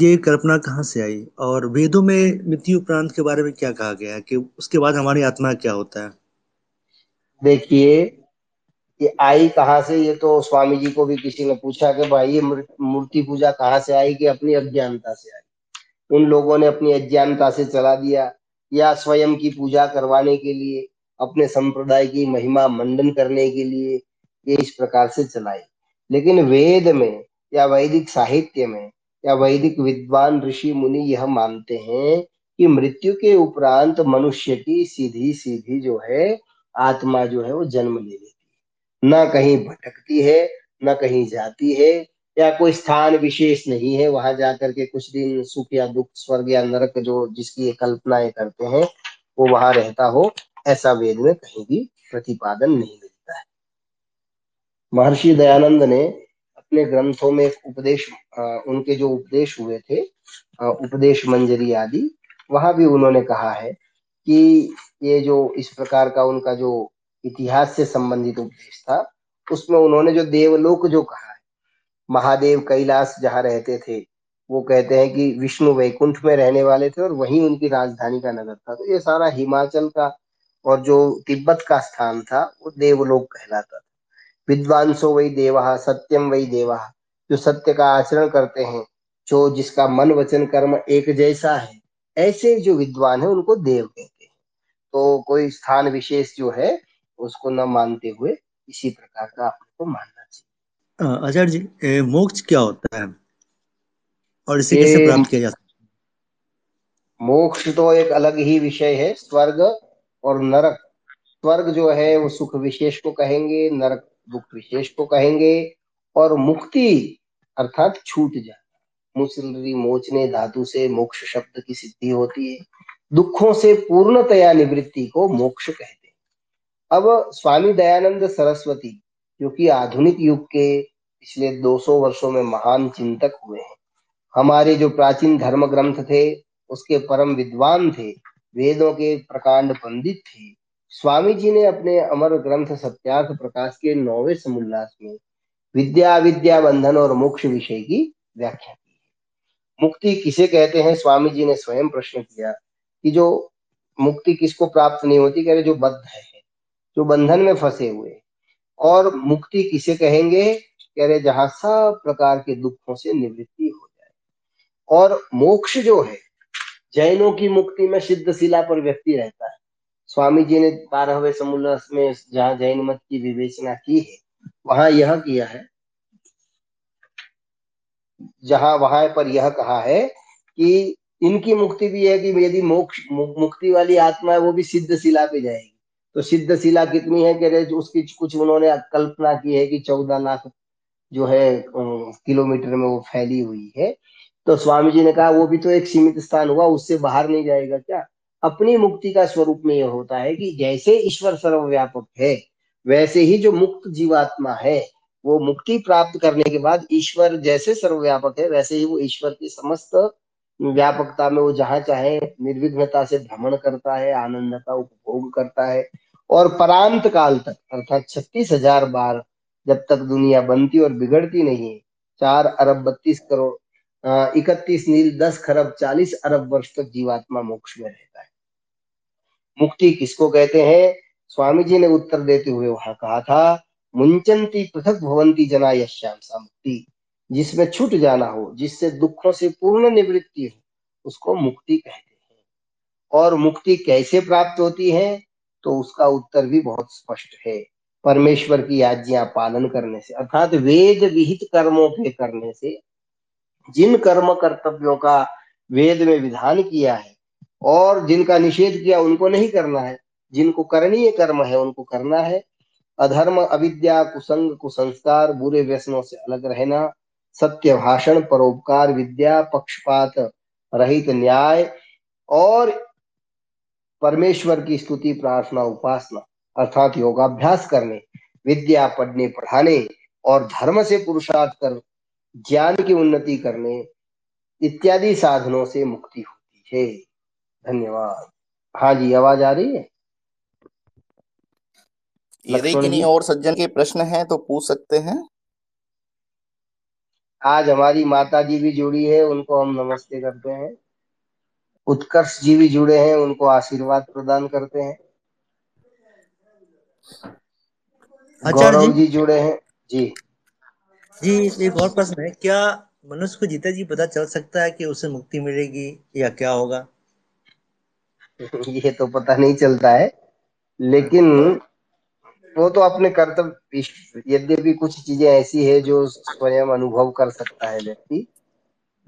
ये कल्पना कहाँ से आई और वेदों में मृत्यु उपरांत के बारे में क्या कहा गया है कि उसके बाद हमारी आत्मा क्या होता है? देखिए ये आई कहाँ से, ये तो स्वामी जी को भी किसी ने पूछा कि भाई ये मूर्ति पूजा कहाँ से आई, कि अपनी अज्ञानता से आई। उन लोगों ने अपनी अज्ञानता से चला दिया या स्वयं की पूजा करवाने के लिए, अपने संप्रदाय की महिमा मंडन करने के लिए ये इस प्रकार से चलाई। लेकिन वेद में या वैदिक साहित्य में या वैदिक विद्वान ऋषि मुनि यह मानते हैं कि मृत्यु के उपरांत मनुष्य की सीधी सीधी जो है आत्मा जो है वो जन्म ले लेती है, ना कहीं भटकती है ना कहीं जाती है, या कोई स्थान विशेष नहीं है वहां जाकर के कुछ दिन सुख या दुख, स्वर्ग या नरक जो जिसकी ये कल्पनाएं करते हैं वो वहां रहता हो, ऐसा वेद में कहीं भी प्रतिपादन नहीं मिलता है। महर्षि दयानंद ने अपने ग्रंथों में उपदेश, उनके जो उपदेश हुए थे उपदेश मंजरी आदि, वहां भी उन्होंने कहा है कि ये जो इस प्रकार का उनका जो इतिहास से संबंधित उपदेश था उसमें उन्होंने जो देवलोक जो कहा है, महादेव कैलाश जहाँ रहते थे, वो कहते हैं कि विष्णु वैकुंठ में रहने वाले थे और वहीं उनकी राजधानी का नगर था, तो ये सारा हिमाचल का और जो तिब्बत का स्थान था वो देवलोक कहलाता था। विद्वांसो वही देवा सत्यम वही देवा, जो सत्य का आचरण करते हैं, जो जिसका मन वचन कर्म एक जैसा है, ऐसे जो विद्वान है उनको देव कहते हैं। तो कोई स्थान विशेष जो है उसको न मानते हुए इसी प्रकार का आपको मानना चाहिए। आचार्य जी, मोक्ष क्या होता है और इसे कैसे प्राप्त किया जा सकता है? मोक्ष तो एक अलग ही विषय है, स्वर्ग और नरक। स्वर्ग जो है वो सुख विशेष को कहेंगे, नरक दुख विशेष को कहेंगे, और मुक्ति अर्थात छूट जाए, मुसलरी मोचने धातु से मोक्ष शब्द की सिद्धि होती है। दुखों से पूर्णतया निवृत्ति को मोक्ष कहते हैं। अब स्वामी दयानंद सरस्वती जो कि आधुनिक युग के पिछले 200 वर्षों में महान चिंतक हुए हैं, हमारे जो प्राचीन धर्म ग्रंथ थे उसके परम विद्वान थे, वेदों के प्रकांड पंडित थे। स्वामी जी ने अपने अमर ग्रंथ सत्यार्थ प्रकाश के 9वें समोल्लास में विद्या विद्या बंधन और मोक्ष विषय की व्याख्या। मुक्ति किसे कहते हैं, स्वामी जी ने स्वयं प्रश्न किया कि जो मुक्ति किसको प्राप्त नहीं होती, कह रहे जो बद्ध है, जो बंधन में फंसे हुए। और मुक्ति किसे कहेंगे? कह रहे जहां सब प्रकार के दुखों से निवृत्ति हो जाए। और मोक्ष जो है, जैनों की मुक्ति में सिद्धशिला पर व्यक्ति रहता है। स्वामी जी ने 12वें समोल्लास में जहाँ जैन मत की विवेचना की है वहां यह किया है, जहां वहां पर यह कहा है कि इनकी मुक्ति भी है कि यदि मोक्ष मुक्ति वाली आत्मा है वो भी सिद्धशिला पे जाएगी। तो सिद्धशिला कितनी है? कह रहे उसकी कुछ उन्होंने कल्पना की है कि 14 लाख जो है किलोमीटर में वो फैली हुई है। तो स्वामी जी ने कहा वो भी तो एक सीमित स्थान हुआ, उससे बाहर नहीं जाएगा क्या? अपनी मुक्ति का स्वरूप में यह होता है कि जैसे ईश्वर सर्वव्यापक है वैसे ही जो मुक्त जीवात्मा है वो मुक्ति प्राप्त करने के बाद ईश्वर जैसे सर्वव्यापक है वैसे ही वो ईश्वर की समस्त व्यापकता में वो जहाँ चाहे निर्विघ्नता से भ्रमण करता है, आनंद का उपभोग करता है। और परांत काल तक अर्थात 36,000 बार जब तक दुनिया बनती और बिगड़ती नहीं है, 4 अरब 32 करोड़ 31 नील 10 खरब 40 अरब वर्ष तक जीवात्मा मोक्ष में रहता है। मुक्ति किसको कहते हैं? स्वामी जी ने उत्तर देते हुए वहां कहा था, मुंचंती पृथक भवंती जना यश्याम सा मुक्ति, जिसमें छूट जाना हो, जिससे दुखों से पूर्ण निवृत्ति हो, उसको मुक्ति कहते हैं। और मुक्ति कैसे प्राप्त होती है? तो उसका उत्तर भी बहुत स्पष्ट है, परमेश्वर की आज्ञा पालन करने से, अर्थात वेद विहित कर्मों के करने से। जिन कर्म कर्तव्यों का वेद में विधान किया है और जिनका निषेध किया उनको नहीं करना है, जिनको करणीय कर्म है उनको करना है। अधर्म, अविद्या, कुसंग, कुसंस्कार, बुरे व्यसनों से अलग रहना, सत्य भाषण, परोपकार, विद्या, पक्षपात रहित न्याय और परमेश्वर की स्तुति, प्रार्थना, उपासना अर्थात योगाभ्यास करने, विद्या पढ़ने पढ़ाने और धर्म से पुरुषार्थ कर ज्ञान की उन्नति करने इत्यादि साधनों से मुक्ति होती है। धन्यवाद। हाँ जी, आवाज आ रही है? यदि किन्हीं और सज्जन के प्रश्न हैं तो पूछ सकते हैं। आज हमारी माता जी भी जुड़ी है, उनको हम नमस्ते करते हैं। उत्कर्ष जी भी जुड़े हैं, उनको आशीर्वाद प्रदान करते हैं। गौरव जी जुड़े हैं जी। जी, एक और प्रश्न है, क्या मनुष्य को जीता जी पता चल सकता है कि उसे मुक्ति मिलेगी या क्या होगा? ये तो पता नहीं चलता है, लेकिन वो तो अपने कर्तव्य, यद्यपि कुछ चीजें ऐसी है जो स्वयं अनुभव कर सकता है व्यक्ति।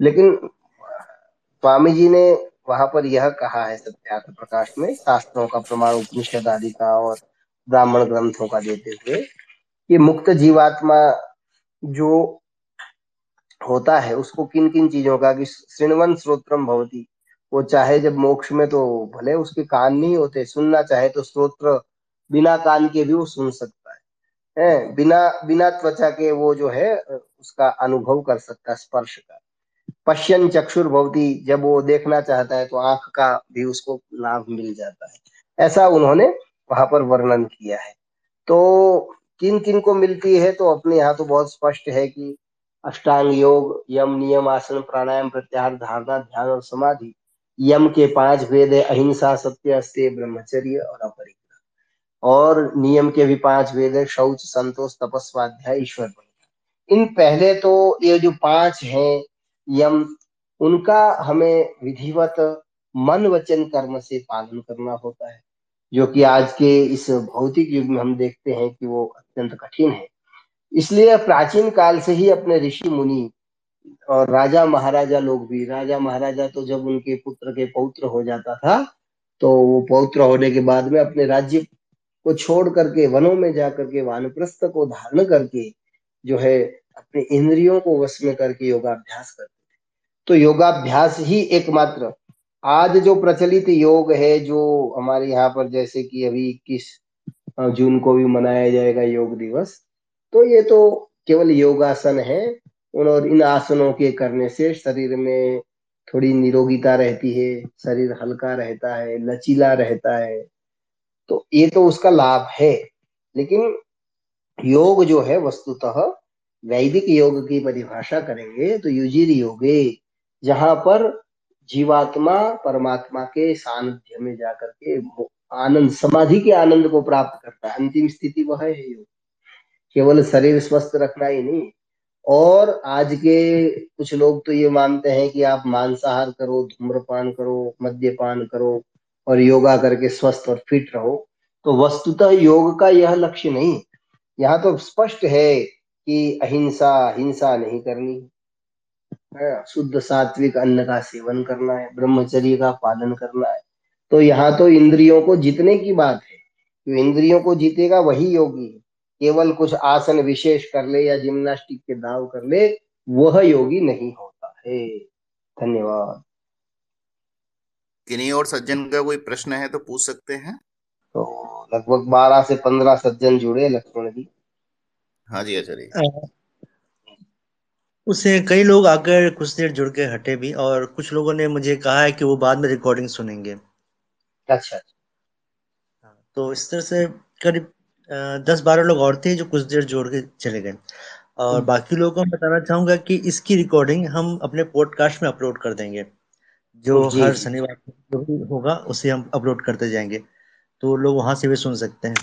लेकिन स्वामी जी ने वहां पर यह कहा है सत्यार्थ प्रकाश में, शास्त्रों का प्रमाण उपनिषद आदि का और ब्राह्मण ग्रंथों का देते हुए कि मुक्त जीवात्मा जो होता है उसको किन किन चीजों का, कि श्रृण्वन श्रोत्रम भवति, वो चाहे जब मोक्ष में तो भले उसके कान नहीं होते, सुनना चाहे तो श्रोत्र बिना कान के भी वो सुन सकता है, बिना त्वचा के वो जो है उसका अनुभव कर सकता है स्पर्श का। पश्यन चक्षुर भवति, जब वो देखना चाहता है तो आंख का भी उसको लाभ मिल जाता है। ऐसा उन्होंने वहां पर वर्णन किया है। तो किन किन को मिलती है? तो अपने यहाँ तो बहुत स्पष्ट है कि अष्टांग योग, यम नियम, आसन, प्राणायाम, प्रत्याहार, धारणा, ध्यान और समाधि। यम के 5 वेद है, अहिंसा, सत्य, अस्तेय, ब्रह्मचर्य और अपरिग्रह। और नियम के भी 5 वेद है, शौच, संतोष, तपस्वाध्याय, ईश्वर भक्ति। इन पहले तो ये जो 5 हैं यम, उनका हमें विधिवत मन वचन कर्म से पालन करना होता है, जो कि आज के इस भौतिक युग में हम देखते हैं कि वो अत्यंत कठिन है। इसलिए प्राचीन काल से ही अपने ऋषि मुनि और राजा महाराजा लोग भी, राजा महाराजा तो जब उनके पुत्र के पौत्र हो जाता था तो वो पौत्र होने के बाद में अपने राज्य को छोड़ करके वनों में जा करके वानप्रस्थ को धारण करके जो है अपने इंद्रियों को वश में करके योगाभ्यास करते थे। तो योगाभ्यास ही एकमात्र आज जो प्रचलित योग है, जो हमारे यहाँ पर जैसे कि अभी 21 जून को भी मनाया जाएगा योग दिवस, तो ये तो केवल योगासन है। और इन आसनों के करने से शरीर में थोड़ी निरोगिता रहती है, शरीर हल्का रहता है, लचीला रहता है, तो ये तो उसका लाभ है। लेकिन योग जो है वस्तुतः वैदिक योग की परिभाषा करेंगे तो युजीर योगे, जहाँ पर जीवात्मा परमात्मा के सानिध्य में जाकर के आनंद, समाधि के आनंद को प्राप्त करता है। अंतिम स्थिति वह है योग। केवल शरीर स्वस्थ रखना ही नहीं, और आज के कुछ लोग तो ये मानते हैं कि आप मांसाहार करो, धूम्रपान करो, मद्यपान करो और योगा करके स्वस्थ और फिट रहो, तो वस्तुतः योग का यह लक्ष्य नहीं। यहाँ तो स्पष्ट है कि अहिंसा, हिंसा नहीं करनी है, शुद्ध सात्विक अन्न का सेवन करना है, ब्रह्मचर्य का पालन करना है। तो यहाँ तो इंद्रियों को जीतने की बात है, जो इंद्रियों को जीतेगा वही योगी है। केवल कुछ आसन विशेष कर ले या जिम्नास्टिक के दाव कर ले, वह योगी नहीं होता है। धन्यवाद। किन्हीं और सज्जन का कोई प्रश्न है तो पूछ सकते हैं। तो लगभग 12 से 15 सज्जन जुड़े। लक्ष्मण जी, हाँ जी आचार्य। उससे कई लोग आकर कुछ देर जुड़ के हटे भी, और कुछ लोगों ने मुझे कहा है कि वो बाद में रिकॉर्डिंग सुनेंगे। अच्छा, तो इस तरह से करीब 10-12 लोग और थे जो कुछ देर जोड़ के चले गए। और बाकी लोगों को बताना चाहूंगा कि इसकी रिकॉर्डिंग हम अपने पॉडकास्ट में अपलोड कर देंगे, जो हर शनिवार को जो होगा उसे हम अपलोड करते जाएंगे, तो लोग वहां से भी सुन सकते हैं।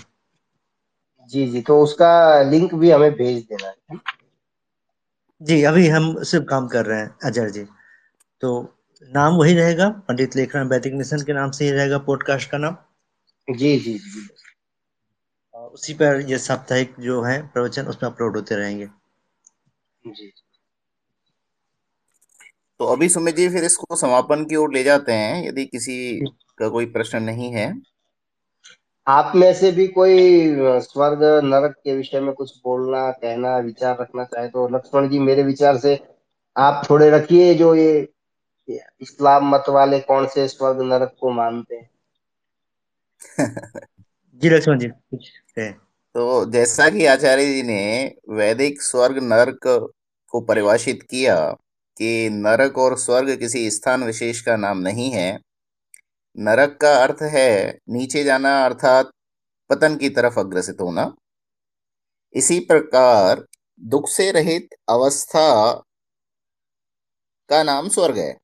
जी जी, तो उसका लिंक भी हमें भेज देना है। जी, अभी हम सिर्फ काम कर रहे हैं अजय जी। तो नाम वही रहेगा, पंडित लेखराम वैदिक मिशन के नाम से ही रहेगा पॉडकास्ट का नाम। जी जी जी, उसी पर ये साप्ताहिक जो है प्रवचन उसमें अपलोड होते रहेंगे। जी, तो अभी सुमित जी फिर इसको समापन की ओर ले जाते हैं, यदि किसी का कोई प्रश्न नहीं है। आप में से भी कोई स्वर्ग नरक के विषय में कुछ बोलना, कहना, विचार रखना चाहे तो। लक्ष्मण जी, मेरे विचार से आप थोड़े रखिए, जो ये इस्लाम मत वाले कौन से स्वर्ग नरक को मानते हैं। जी लक्ष्मण जी, तो जैसा कि आचार्य जी ने वैदिक स्वर्ग नरक को परिभाषित किया कि नरक और स्वर्ग किसी स्थान विशेष का नाम नहीं है। नरक का अर्थ है नीचे जाना, अर्थात पतन की तरफ अग्रसित होना। इसी प्रकार दुख से रहित अवस्था का नाम स्वर्ग है,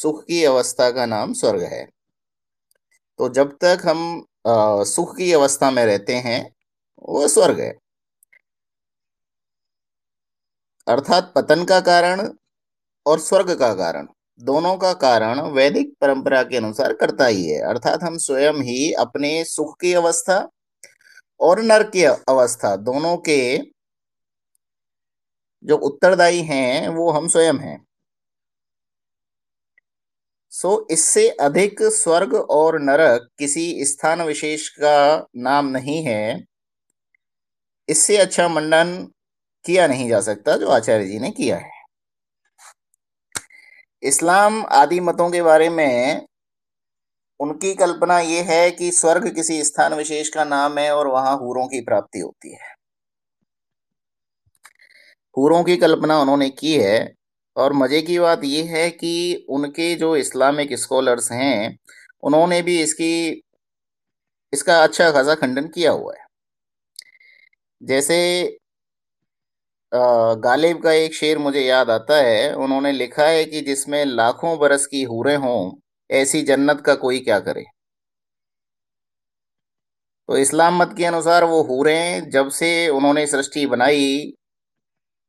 सुख की अवस्था का नाम स्वर्ग है। तो जब तक हम सुख की अवस्था में रहते हैं वो स्वर्ग है, अर्थात पतन का कारण और स्वर्ग का कारण, दोनों का कारण वैदिक परंपरा के अनुसार कर्ता ही है। अर्थात हम स्वयं ही अपने सुख की अवस्था और नरक की अवस्था दोनों के जो उत्तरदायी हैं वो हम स्वयं हैं। सो इससे अधिक स्वर्ग और नरक किसी स्थान विशेष का नाम नहीं है। इससे अच्छा मंडन किया नहीं जा सकता जो आचार्य जी ने किया है। इस्लाम आदि मतों के बारे में उनकी कल्पना ये है कि स्वर्ग किसी स्थान विशेष का नाम है और वहां हूरों की प्राप्ति होती है। हूरों की कल्पना उन्होंने की है, और मजे की बात यह है कि उनके जो इस्लामिक स्कॉलर्स हैं उन्होंने भी इसका अच्छा खासा खंडन किया हुआ है। जैसे गालिब का एक शेर मुझे याद आता है, उन्होंने लिखा है कि जिसमें लाखों बरस की हूरें हों, ऐसी जन्नत का कोई क्या करे। तो इस्लाम मत के अनुसार वो हूरें जब से उन्होंने सृष्टि बनाई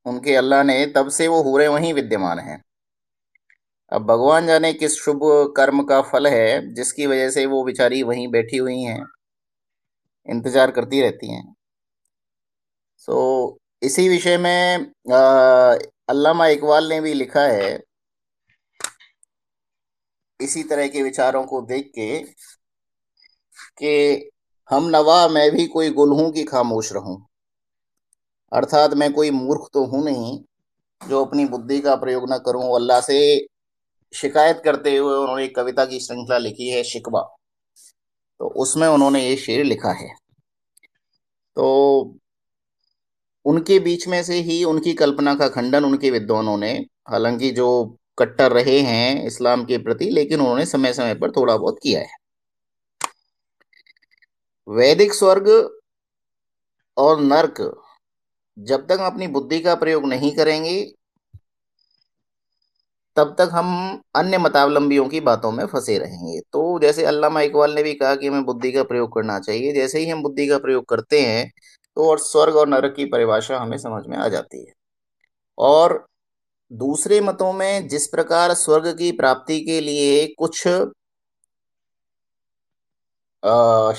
उनके अल्लाह ने, तब से वो हूरें वहीं विद्यमान हैं। अब भगवान जाने किस शुभ कर्म का फल है जिसकी वजह से वो बेचारी वहीं बैठी हुई हैं, इंतजार करती रहती हैं। सो इसी विषय में अल्लामा इकबाल ने भी लिखा है, इसी तरह के विचारों को देख के, कि हम नवा मैं भी कोई गुल हूँ कि खामोश रहूं। अर्थात मैं कोई मूर्ख तो हूँ नहीं जो अपनी बुद्धि का प्रयोग न करूँ। अल्लाह से शिकायत करते हुए उन्होंने एक कविता की श्रृंखला लिखी है, शिकवा, तो उसमें उन्होंने ये शेर लिखा है। तो उनके बीच में से ही उनकी कल्पना का खंडन उनके विद्वानों ने, हालांकि जो कट्टर रहे हैं इस्लाम के प्रति, लेकिन उन्होंने समय समय पर थोड़ा बहुत किया है। वैदिक स्वर्ग और नर्क जब तक अपनी बुद्धि का प्रयोग नहीं करेंगे तब तक हम अन्य मतावलंबियों की बातों में फंसे रहेंगे। तो जैसे अल्लामा इकबाल ने भी कहा कि हमें बुद्धि का प्रयोग करना चाहिए, जैसे ही हम बुद्धि का प्रयोग करते हैं तो और स्वर्ग और नरक की परिभाषा हमें समझ में आ जाती है। और दूसरे मतों में जिस प्रकार स्वर्ग की प्राप्ति के लिए कुछ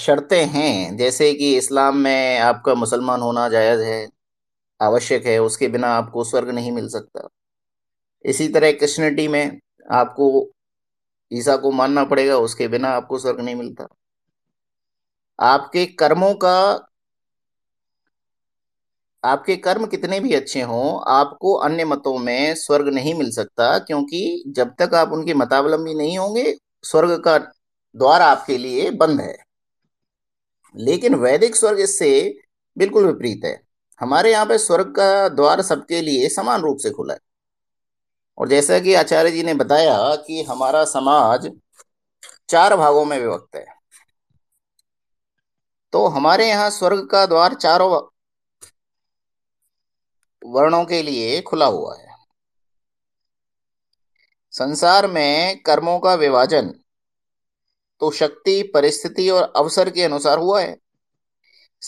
शर्तें हैं, जैसे कि इस्लाम में आपका मुसलमान होना जायज़ है, आवश्यक है, उसके बिना आपको स्वर्ग नहीं मिल सकता। इसी तरह क्रिश्चियनिटी में आपको ईसा को मानना पड़ेगा, उसके बिना आपको स्वर्ग नहीं मिलता। आपके कर्मों का, आपके कर्म कितने भी अच्छे हों, आपको अन्य मतों में स्वर्ग नहीं मिल सकता, क्योंकि जब तक आप उनके मतावलंबी नहीं होंगे स्वर्ग का द्वार आपके लिए बंद है। लेकिन वैदिक स्वर्ग इससे बिल्कुल विपरीत है। हमारे यहाँ पे स्वर्ग का द्वार सबके लिए समान रूप से खुला है। और जैसा कि आचार्य जी ने बताया कि हमारा समाज 4 भागों में विभक्त है, तो हमारे यहाँ स्वर्ग का द्वार चारों वर्णों के लिए खुला हुआ है। संसार में कर्मों का विभाजन तो शक्ति, परिस्थिति और अवसर के अनुसार हुआ है।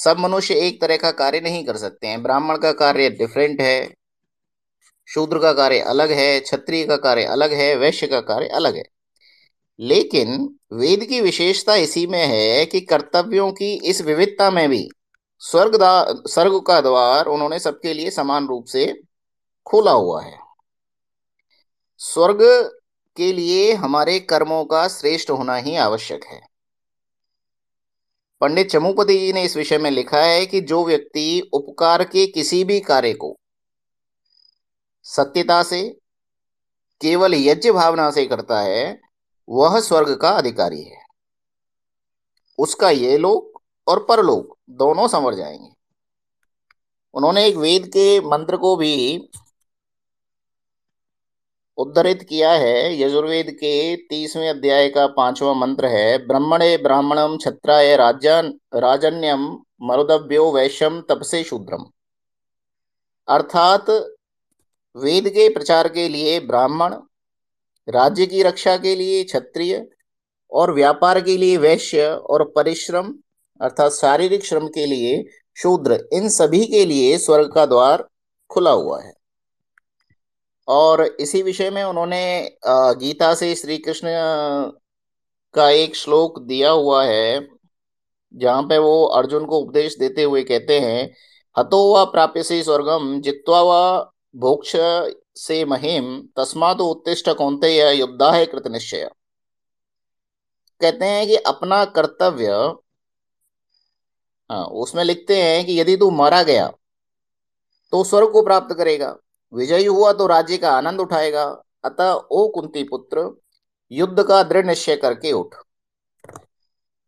सब मनुष्य एक तरह का कार्य नहीं कर सकते हैं। ब्राह्मण का कार्य डिफरेंट है, शूद्र का कार्य अलग है, क्षत्रिय का कार्य अलग है, वैश्य का कार्य अलग है। लेकिन वेद की विशेषता इसी में है कि कर्तव्यों की इस विविधता में भी स्वर्ग का द्वार उन्होंने सबके लिए समान रूप से खोला हुआ है। स्वर्ग के लिए हमारे कर्मों का श्रेष्ठ होना ही आवश्यक है। पंडित चमुपति जी ने इस विषय में लिखा है कि जो व्यक्ति उपकार के किसी भी कार्य को सत्यता से, केवल यज्ञ भावना से करता है, वह स्वर्ग का अधिकारी है। उसका ये लोक और परलोक दोनों संवर जाएंगे। उन्होंने एक वेद के मंत्र को भी उद्धरित किया है। यजुर्वेद के 30वें अध्याय का 5वां मंत्र है, ब्रह्मणे ब्राह्मणम क्षत्राय राजन्यम मरुदभ्यो वैश्यम तपसे शूद्रम। अर्थात वेद के प्रचार के लिए ब्राह्मण, राज्य की रक्षा के लिए क्षत्रिय और व्यापार के लिए वैश्य और परिश्रम अर्थात शारीरिक श्रम के लिए शूद्र, इन सभी के लिए स्वर्ग का द्वार खुला हुआ है। और इसी विषय में उन्होंने गीता से श्री कृष्ण का एक श्लोक दिया हुआ है, जहाँ पे वो अर्जुन को उपदेश देते हुए कहते हैं, हतो वा प्राप्यसे स्वर्गम जित्वा वा भोक्ष से महीम तस्मात् उत्तिष्ठ कौन्तेय युद्धाय कृतनिश्चय। कहते हैं कि अपना कर्तव्य, उसमें लिखते हैं कि यदि तू मारा गया तो स्वर्ग को प्राप्त करेगा, विजयी हुआ तो राज्य का आनंद उठाएगा, अतः ओ कुंती पुत्र युद्ध का दृढ़ निश्चय करके उठ।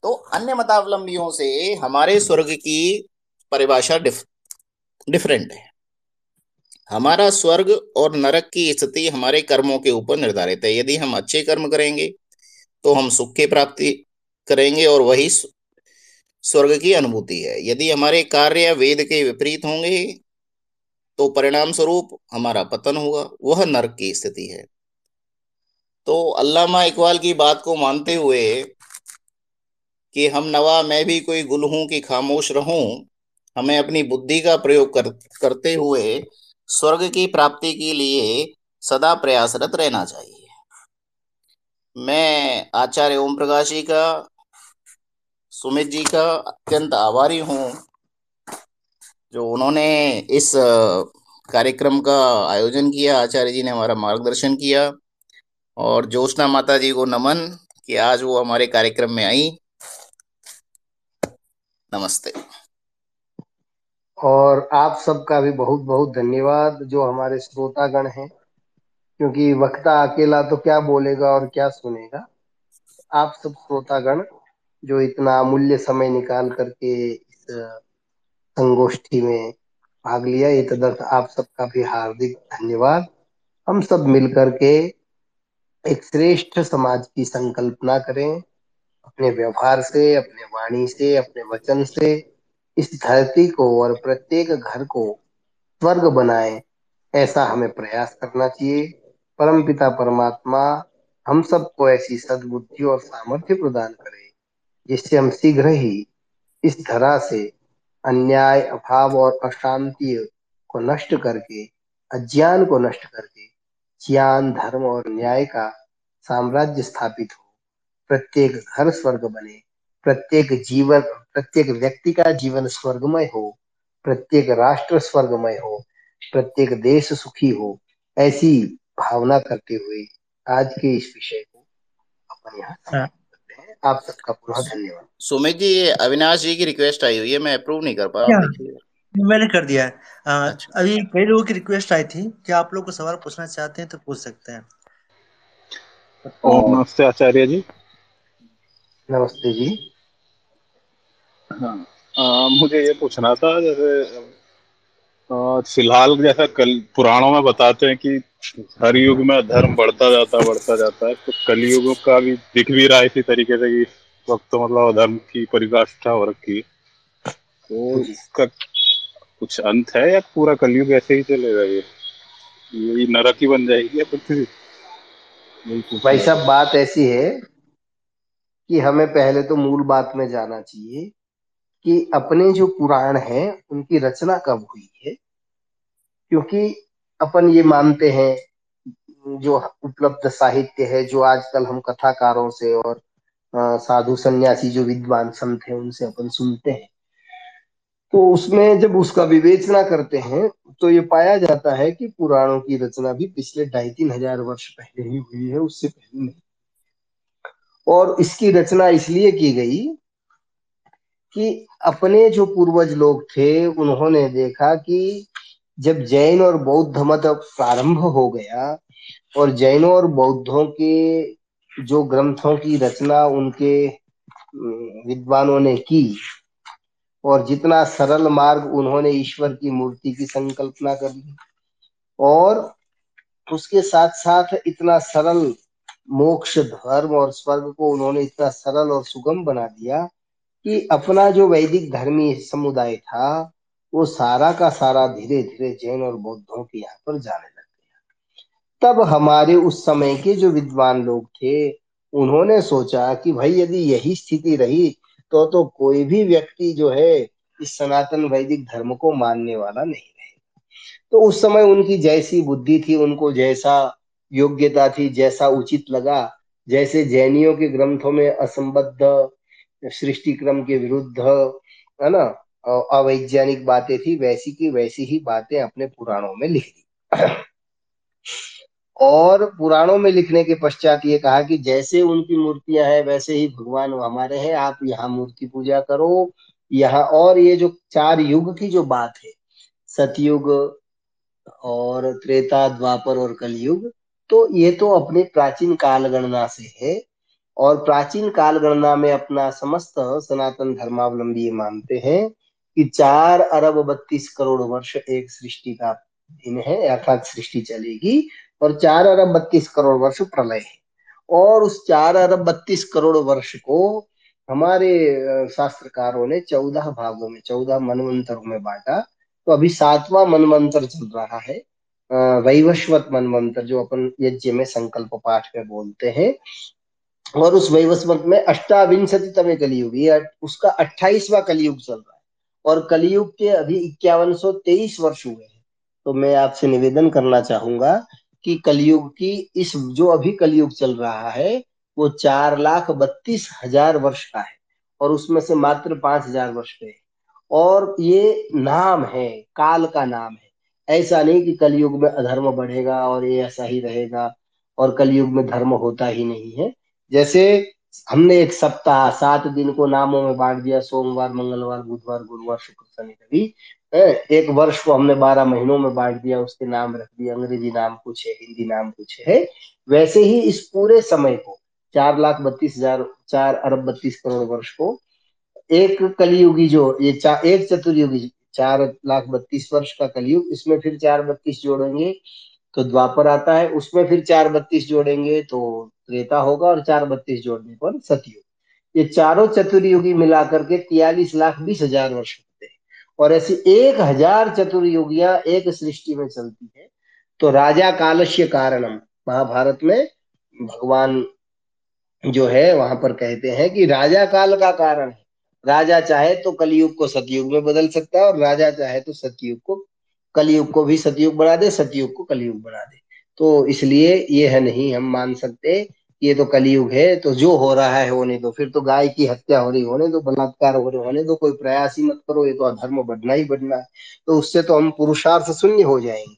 तो अन्य मतावलंबियों से हमारे स्वर्ग की परिभाषा डिफरेंट है। हमारा स्वर्ग और नरक की स्थिति हमारे कर्मों के ऊपर निर्धारित है। यदि हम अच्छे कर्म करेंगे तो हम सुख की प्राप्ति करेंगे और वही स्वर्ग की अनुभूति है। यदि हमारे कार्य वेद के विपरीत होंगे तो परिणाम स्वरूप हमारा पतन होगा, वह नर्क की स्थिति है। तो अल्लामा इकबाल की बात को मानते हुए कि हम नवा मैं भी कोई गुल हूँ कि खामोश रहूं, हमें अपनी बुद्धि का प्रयोग करते हुए स्वर्ग की प्राप्ति के लिए सदा प्रयासरत रहना चाहिए। मैं आचार्य ओम प्रकाश जी का, सुमित जी का अत्यंत आभारी हूँ, जो उन्होंने इस कार्यक्रम का आयोजन किया। आचार्य जी ने हमारा मार्गदर्शन किया। और ज्योत्सना माता जी को नमन कि आज वो हमारे कार्यक्रम में आई। नमस्ते। और आप सबका भी बहुत बहुत धन्यवाद जो हमारे श्रोतागण हैं, क्योंकि वक्ता अकेला तो क्या बोलेगा और क्या सुनेगा। आप सब श्रोतागण जो इतना अमूल्य समय निकाल करके इस संगोष्ठी में भाग लिया, ये तदर्थ आप सबका भी हार्दिक धन्यवाद। हम सब मिलकर के एक श्रेष्ठ समाज की संकल्पना करें, अपने व्यवहार से, अपने वाणी से, अपने वचन से इस धरती को और प्रत्येक घर को स्वर्ग बनाएं, ऐसा हमें प्रयास करना चाहिए। परमपिता परमात्मा हम सबको ऐसी सद्बुद्धि और सामर्थ्य प्रदान करे जिससे हम शीघ्र ही इस धरा से अन्याय, अभाव और अशांति को नष्ट करके, अज्ञान को नष्ट करके ज्ञान, धर्म और न्याय का साम्राज्य स्थापित हो। प्रत्येक घर स्वर्ग बने, प्रत्येक व्यक्ति का जीवन स्वर्गमय हो, प्रत्येक राष्ट्र स्वर्गमय हो, प्रत्येक देश सुखी हो। ऐसी भावना करते हुए आज के इस विषय को अपन यहाँ करते हैं। आप सबका बहुत धन्यवाद। सुमित जी, अविनाश जी की रिक्वेस्ट आई हुई है, मैं अप्रूव नहीं कर पा रहा हूँ, मैंने कर दिया है। अच्छा। अभी कई लोगों की रिक्वेस्ट आई थी कि आप लोग को सवाल पूछना चाहते हैं तो पूछ सकते हैं। नमस्ते आचार्य जी। नमस्ते जी। हाँ, मुझे ये पूछना था, जैसे फिलहाल जैसा कल पुराणों में बताते हैं कि हर युग में धर्म बढ़ता जाता है, तो कलयुग का भी दिख भी रहा है इसी तरीके से कि वक्त तो मतलब अधर्म की परिभाषा हो रखी है, तो इसका कुछ अंत है या पूरा कलयुग ऐसे ही चलेगा? यही नरक ही बन जाएगी या पृथ्वी? भाई साहब, बात ऐसी है कि हमें पहले तो मूल बात में जाना चाहिए कि अपने जो पुराण हैं उनकी रचना कब हुई है, क्योंकि अपन ये मानते हैं जो उपलब्ध साहित्य है, जो आजकल हम कथाकारों से और साधु संन्यासी जो विद्वान संत हैं उनसे अपन सुनते हैं, तो उसमें जब उसका विवेचना करते हैं तो ये पाया जाता है कि पुराणों की रचना भी पिछले 2500-3000 वर्ष पहले ही हुई है, उससे पहले नहीं। और इसकी रचना इसलिए की गई कि अपने जो पूर्वज लोग थे उन्होंने देखा कि जब जैन और बौद्ध मत प्रारंभ हो गया और जैनों और बौद्धों के जो ग्रंथों की रचना उनके विद्वानों ने की और जितना सरल मार्ग उन्होंने ईश्वर की मूर्ति की संकल्पना कर ली और उसके साथ साथ इतना सरल मोक्ष, धर्म और स्वर्ग को उन्होंने इतना सरल और सुगम बना दिया कि अपना जो वैदिक धर्मी समुदाय था वो सारा का सारा धीरे धीरे जैन और बौद्धों के यहाँ पर जाने लग गया। तब हमारे उस समय के जो विद्वान लोग थे उन्होंने सोचा कि भाई यदि यही स्थिति रही तो कोई भी व्यक्ति जो है इस सनातन वैदिक धर्म को मानने वाला नहीं रहेगा। तो उस समय उनकी जैसी बुद्धि थी, उनको जैसा योग्यता थी, जैसा उचित लगा, जैसे जैनियों के ग्रंथों में असंबद्ध सृष्टि क्रम के विरुद्ध, है ना, अवैज्ञानिक बातें थी, वैसी की वैसी ही बातें अपने पुराणों में लिख दी। और पुराणों में लिखने के पश्चात ये कहा कि जैसे उनकी मूर्तियां हैं वैसे ही भगवान हमारे हैं, आप यहाँ मूर्ति पूजा करो यहाँ। और ये जो 4 युग की जो बात है, सतयुग और त्रेता, द्वापर और कलयुग, तो ये तो अपने प्राचीन कालगणना से है और प्राचीन कालगणना में अपना समस्त सनातन धर्मावलंबी मानते हैं कि 4 अरब 32 करोड़ वर्ष एक सृष्टि का दिन है, अर्थात सृष्टि चलेगी, और 4 अरब 32 करोड़ वर्ष प्रलय है। और उस 4 अरब 32 करोड़ वर्ष को हमारे शास्त्रकारों ने 14 भागों में, 14 मनवंतरों में बांटा। तो अभी 7वां मनवंतर चल रहा है, वैवस्वत मनवंतर, जो अपन यज्ञ में संकल्प पाठ में बोलते हैं, और उस वैवस्वत में 28वें कलियुग, ये उसका 28वां कलियुग चल रहा है और कलियुग के अभी 5123 वर्ष हुए हैं। तो मैं आपसे निवेदन करना चाहूंगा कि कलियुग की इस जो अभी कलियुग चल रहा है वो 4,32,000 वर्ष का है और उसमें से मात्र 5,000 वर्ष पे है। और ये नाम है, काल का नाम है। ऐसा नहीं कि कलियुग में अधर्म बढ़ेगा और ये ऐसा ही रहेगा और कलियुग में धर्म होता ही नहीं है। जैसे हमने एक सप्ताह 7 दिन को नामों में बांट दिया, सोमवार, मंगलवार, बुधवार, गुरुवार, शुक्र, शनि, रवि। एक वर्ष को हमने 12 महीनों में बांट दिया, उसके नाम रख दिया, अंग्रेजी नाम कुछ है, हिंदी नाम कुछ है। वैसे ही इस पूरे समय को 4,32,000 वर्ष को एक कलियुगी जो ये एक चतुर्युगी 4,32,000 वर्ष का कलियुग, इसमें फिर 4,32 जोड़ेंगे तो द्वापर आता है, उसमें फिर 4,32 जोड़ेंगे तो त्रेता होगा और 4,32 जोड़ने पर सतयुग। ये चारों चतुर्युगी मिलाकर के 43,20,000 वर्ष होते हैं और ऐसी 1,000 चतुर्युगियां एक सृष्टि में चलती है। तो राजा कालस्य कारणम, महाभारत में भगवान जो है वहां पर कहते हैं कि राजा काल का कारण है। राजा चाहे तो कलयुग को सतयुग में बदल सकता है और राजा चाहे तो सतयुग को कलयुग को भी सतयुग बना दे, सतयुग को कलयुग बना दे। तो इसलिए ये है नहीं हम मान सकते ये तो कलयुग है तो जो हो रहा है होने दो, फिर तो गाय की हत्या हो रही होने दो, बलात्कार हो रहे होने दो, कोई प्रयास ही मत करो, ये तो अधर्म बढ़ना ही बढ़ना है, तो उससे तो हम पुरुषार्थ शून्य हो जाएंगे।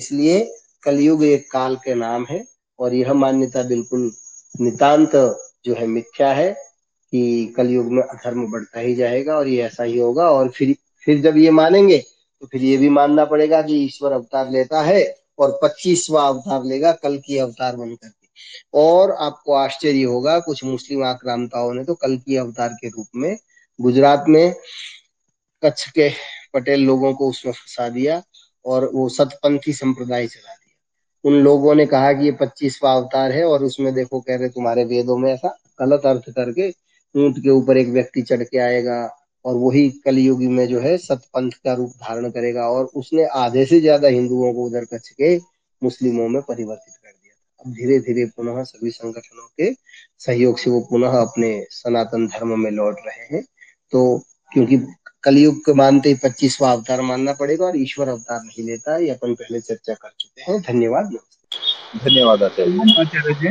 इसलिए कलयुग एक काल के नाम है और यह मान्यता बिल्कुल नितांत जो है मिथ्या है कि कलयुग में अधर्म बढ़ता ही जाएगा और ये ऐसा ही होगा। और फिर जब ये मानेंगे तो फिर ये भी मानना पड़ेगा कि ईश्वर अवतार लेता है और 25वां अवतार लेगा कल्कि अवतार बनकर। और आपको आश्चर्य होगा कुछ मुस्लिम आक्रांताओं ने तो कल्कि अवतार के रूप में गुजरात में कच्छ के पटेल लोगों को उसमें फंसा दिया और वो सतपंथी संप्रदाय चला दिया। उन लोगों ने कहा कि ये 25वां अवतार है और उसमें देखो कह रहे तुम्हारे वेदों में, ऐसा गलत अर्थ करके ऊंट के ऊपर एक व्यक्ति चढ़ के आएगा और वही कलयुगी में जो है सतपंथ का रूप धारण करेगा और उसने आधे से ज्यादा हिंदुओं को उधर कच्छ के मुस्लिमों में परिवर्तित कर दिया। अब धीरे धीरे पुनः सभी संगठनों के सहयोग से वो पुनः अपने सनातन धर्म में लौट रहे हैं। तो क्योंकि कलयुग के मानते ही 25वां अवतार मानना पड़ेगा और ईश्वर अवतार नहीं लेता, ये अपन पहले चर्चा कर चुके हैं। धन्यवाद। धन्यवाद आचार्य जी।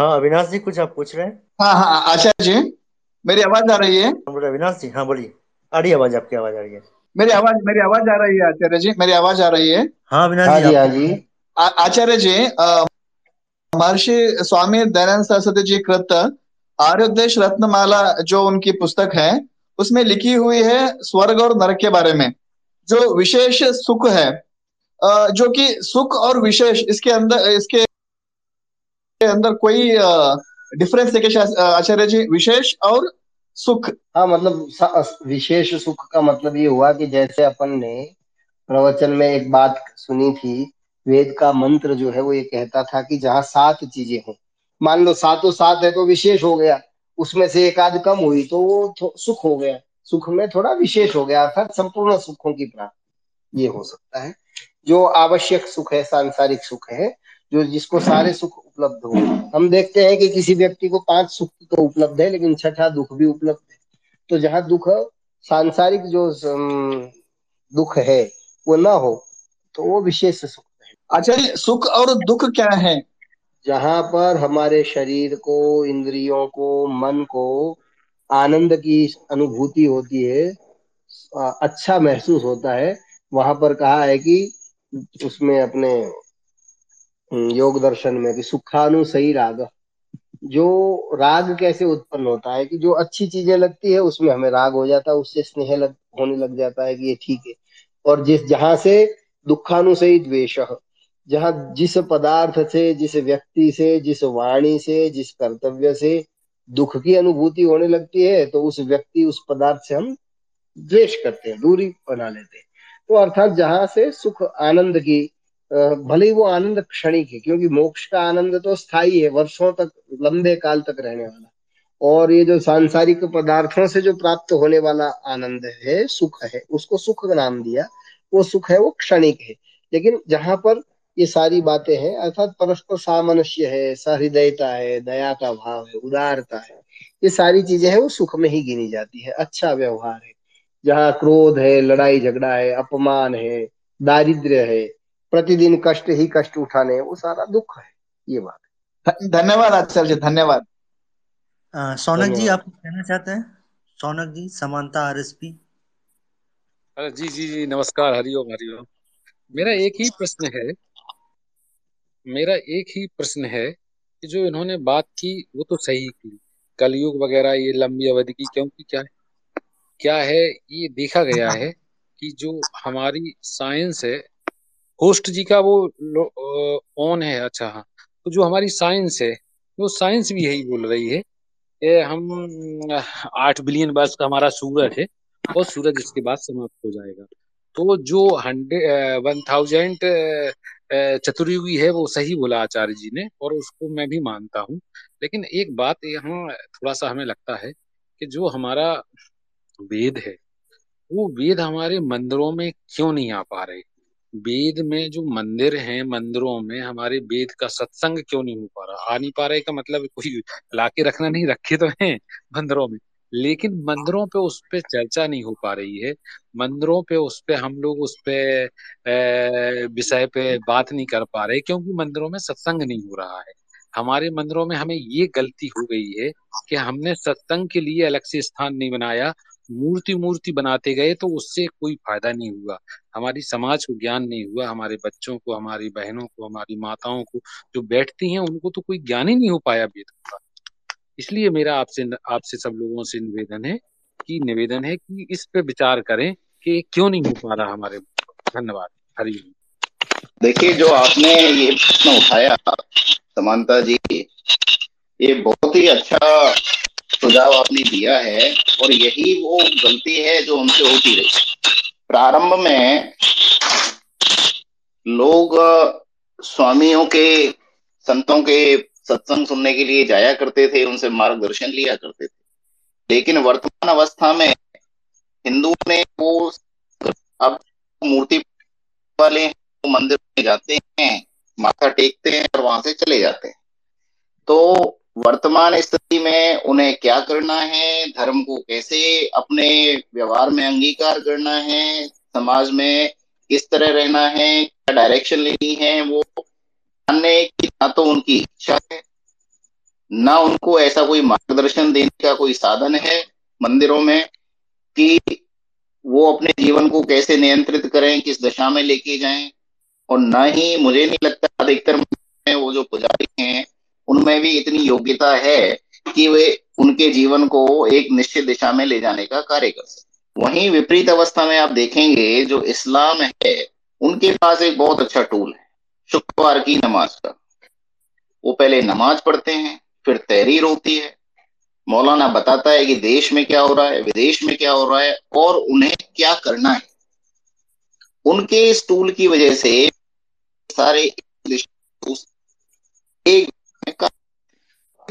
हाँ अविनाश जी कुछ आप पूछ रहे हैं? हाँ हाँ आचार्य जी मेरी आवाज आ रही है? अविनाश जी हाँ बोलिए। आ रही आवाज, आपकी आवाज आ रही है? मेरी आवाज आ रही है आचार्य जी? मेरी आवाज आ रही है? हाँ अविनाश जी। आचार्य जी महर्षि स्वामी दयानंद सरस्वती जी कृत आर्योपदेश रत्नमाला जो उनकी पुस्तक है उसमें लिखी हुई है स्वर्ग और नरक के बारे में, जो विशेष सुख है, जो कि सुख और विशेष इसके अंदर कोई डिफरेंस है आचार्य जी? विशेष और सुख। हाँ मतलब विशेष सुख का मतलब ये हुआ कि जैसे अपन ने प्रवचन में एक बात सुनी थी, वेद का मंत्र जो है वो ये कहता था कि जहाँ 7 चीजें हों, मान लो 7 है तो विशेष हो गया, उसमें से एक आध कम हुई तो वो सुख हो गया, सुख में थोड़ा विशेष हो गया, अर्थात संपूर्ण सुखों की प्राप्ति ये हो सकता है। जो आवश्यक सुख है, सांसारिक सुख है, जो जिसको सारे सुख उपलब्ध हो। हम देखते हैं कि किसी व्यक्ति को 5 सुख तो उपलब्ध है लेकिन 6ठा दुख भी उपलब्ध है। तो जहाँ दुख सांसारिक जो दुख है वो ना हो तो वो विशेष सुख है। आचार्य सुख और दुख क्या है? जहाँ पर हमारे शरीर को, इंद्रियों को, मन को आनंद की अनुभूति होती है, अच्छा महसूस होता है, वहां पर कहा है कि उसमें अपने योग दर्शन में कि सुखानुसई राग, जो राग कैसे उत्पन्न होता है कि जो अच्छी चीजें लगती है उसमें हमें राग हो जाता है, उससे स्नेह होने लग जाता है कि ये ठीक है। और जहां से दुखानुसई द्वेष, जहां जिस पदार्थ से, जिस व्यक्ति से, जिस वाणी से, जिस कर्तव्य से दुख की अनुभूति होने लगती है तो उस व्यक्ति, उस पदार्थ से हम द्वेष करते हैं, दूरी बना लेते हैं। तो अर्थात जहां से सुख आनंद की, भले ही वो आनंद क्षणिक है क्योंकि मोक्ष का आनंद तो स्थायी है, वर्षों तक, लंबे काल तक रहने वाला, और ये जो सांसारिक पदार्थों से जो प्राप्त होने वाला आनंद है, सुख है, उसको सुख का नाम दिया, वो सुख है वो क्षणिक है। लेकिन जहां पर ये सारी बातें हैं अर्थात परस्पर सामनस्य है, सहृदयता है, दया का भाव है, उदारता है, ये सारी चीजें हैं वो सुख में ही गिनी जाती है। अच्छा व्यवहार है, जहाँ क्रोध है, लड़ाई झगड़ा है, अपमान है, दारिद्र्य है, प्रतिदिन कष्ट ही कष्ट उठाने, वो सारा दुख है। ये बात है। धन्यवाद आचार्य जी। धन्यवाद। सोनक जी आप कहना चाहते हैं? सोनक जी समानता आरएसपी। अरे जी नमस्कार। हरिओम हरिओम। मेरा एक ही प्रश्न है कि जो इन्होंने बात की वो तो सही की, कलयुग वगैरह ये लंबी अवधि की, क्योंकि क्या है ये देखा गया है कि जो हमारी साइंस है, होस्ट जी का वो ऑन है, अच्छा हाँ, तो जो हमारी साइंस है वो साइंस भी यही बोल रही है कि हम 8 बिलियन वर्ष का हमारा सूरज है और सूरज इसके बाद समाप्त हो जाएगा। तो जो 1000 चतुर्युगी है वो सही बोला आचार्य जी ने और उसको मैं भी मानता हूँ। लेकिन एक बात यहाँ थोड़ा सा हमें लगता है कि जो हमारा वेद है वो वेद हमारे मंदिरों में क्यों नहीं आ पा रहे? वेद में जो मंदिर हैं, मंदिरों में हमारे वेद का सत्संग क्यों नहीं हो पा रहा? आ नहीं पा रहा है का मतलब कोई लाके रखना नहीं, रखे तो हैं मंदिरों में, लेकिन मंदिरों पे उस पे चर्चा नहीं हो पा रही है। मंदिरों पे उस पे हम लोग उस पे विषय पे बात नहीं कर पा रहे क्योंकि मंदिरों में सत्संग नहीं हो रहा है। हमारे मंदिरों में हमें ये गलती हो गई है कि हमने सत्संग के लिए अलग से स्थान नहीं बनाया, मूर्ति बनाते गए तो उससे कोई फायदा नहीं हुआ, हमारी समाज को ज्ञान नहीं हुआ, हमारे बच्चों को, हमारी बहनों को, हमारी माताओं को जो बैठती हैं उनको तो कोई ज्ञान ही नहीं हो पाया वेद का। इसलिए मेरा आपसे सब लोगों से निवेदन है कि इस पे विचार करें कि क्यों नहीं हो पा रहा हमारे। धन्यवाद। हरि। देखिए, जो आपने ये प्रश्न उठाया समानता जी, ये बहुत ही अच्छा सुझाव आपने दिया है और यही वो गलती है जो हमसे होती रही। प्रारंभ में लोग स्वामियों के, संतों के सत्संग सुनने के लिए जाया करते थे, उनसे मार्गदर्शन लिया करते थे, लेकिन वर्तमान अवस्था में हिंदुओं ने वो अब मूर्ति वाले मंदिर में जाते हैं, माथा टेकते हैं और वहां से चले जाते हैं। तो वर्तमान स्थिति में उन्हें क्या करना है, धर्म को कैसे अपने व्यवहार में अंगीकार करना है, समाज में किस तरह रहना है, क्या डायरेक्शन लेनी है, वो जानने की ना तो उनकी इच्छा है, ना उनको ऐसा कोई मार्गदर्शन देने का कोई साधन है मंदिरों में कि वो अपने जीवन को कैसे नियंत्रित करें, किस दिशा में लेके जाएं। और ना ही, मुझे नहीं लगता अधिकतर में वो जो पुजारी हैं उनमें भी इतनी योग्यता है कि वे उनके जीवन को एक निश्चित दिशा में ले जाने का कार्य कर सके। वहीं विपरीत अवस्था में आप देखेंगे जो इस्लाम है, उनके पास एक बहुत अच्छा टूल है शुक्रवार की नमाज का। वो पहले नमाज पढ़ते हैं, फिर तहरीर होती है, मौलाना बताता है कि देश में क्या हो रहा है, विदेश में क्या हो रहा है और उन्हें क्या करना है। उनके इस टूल की वजह से सारे एक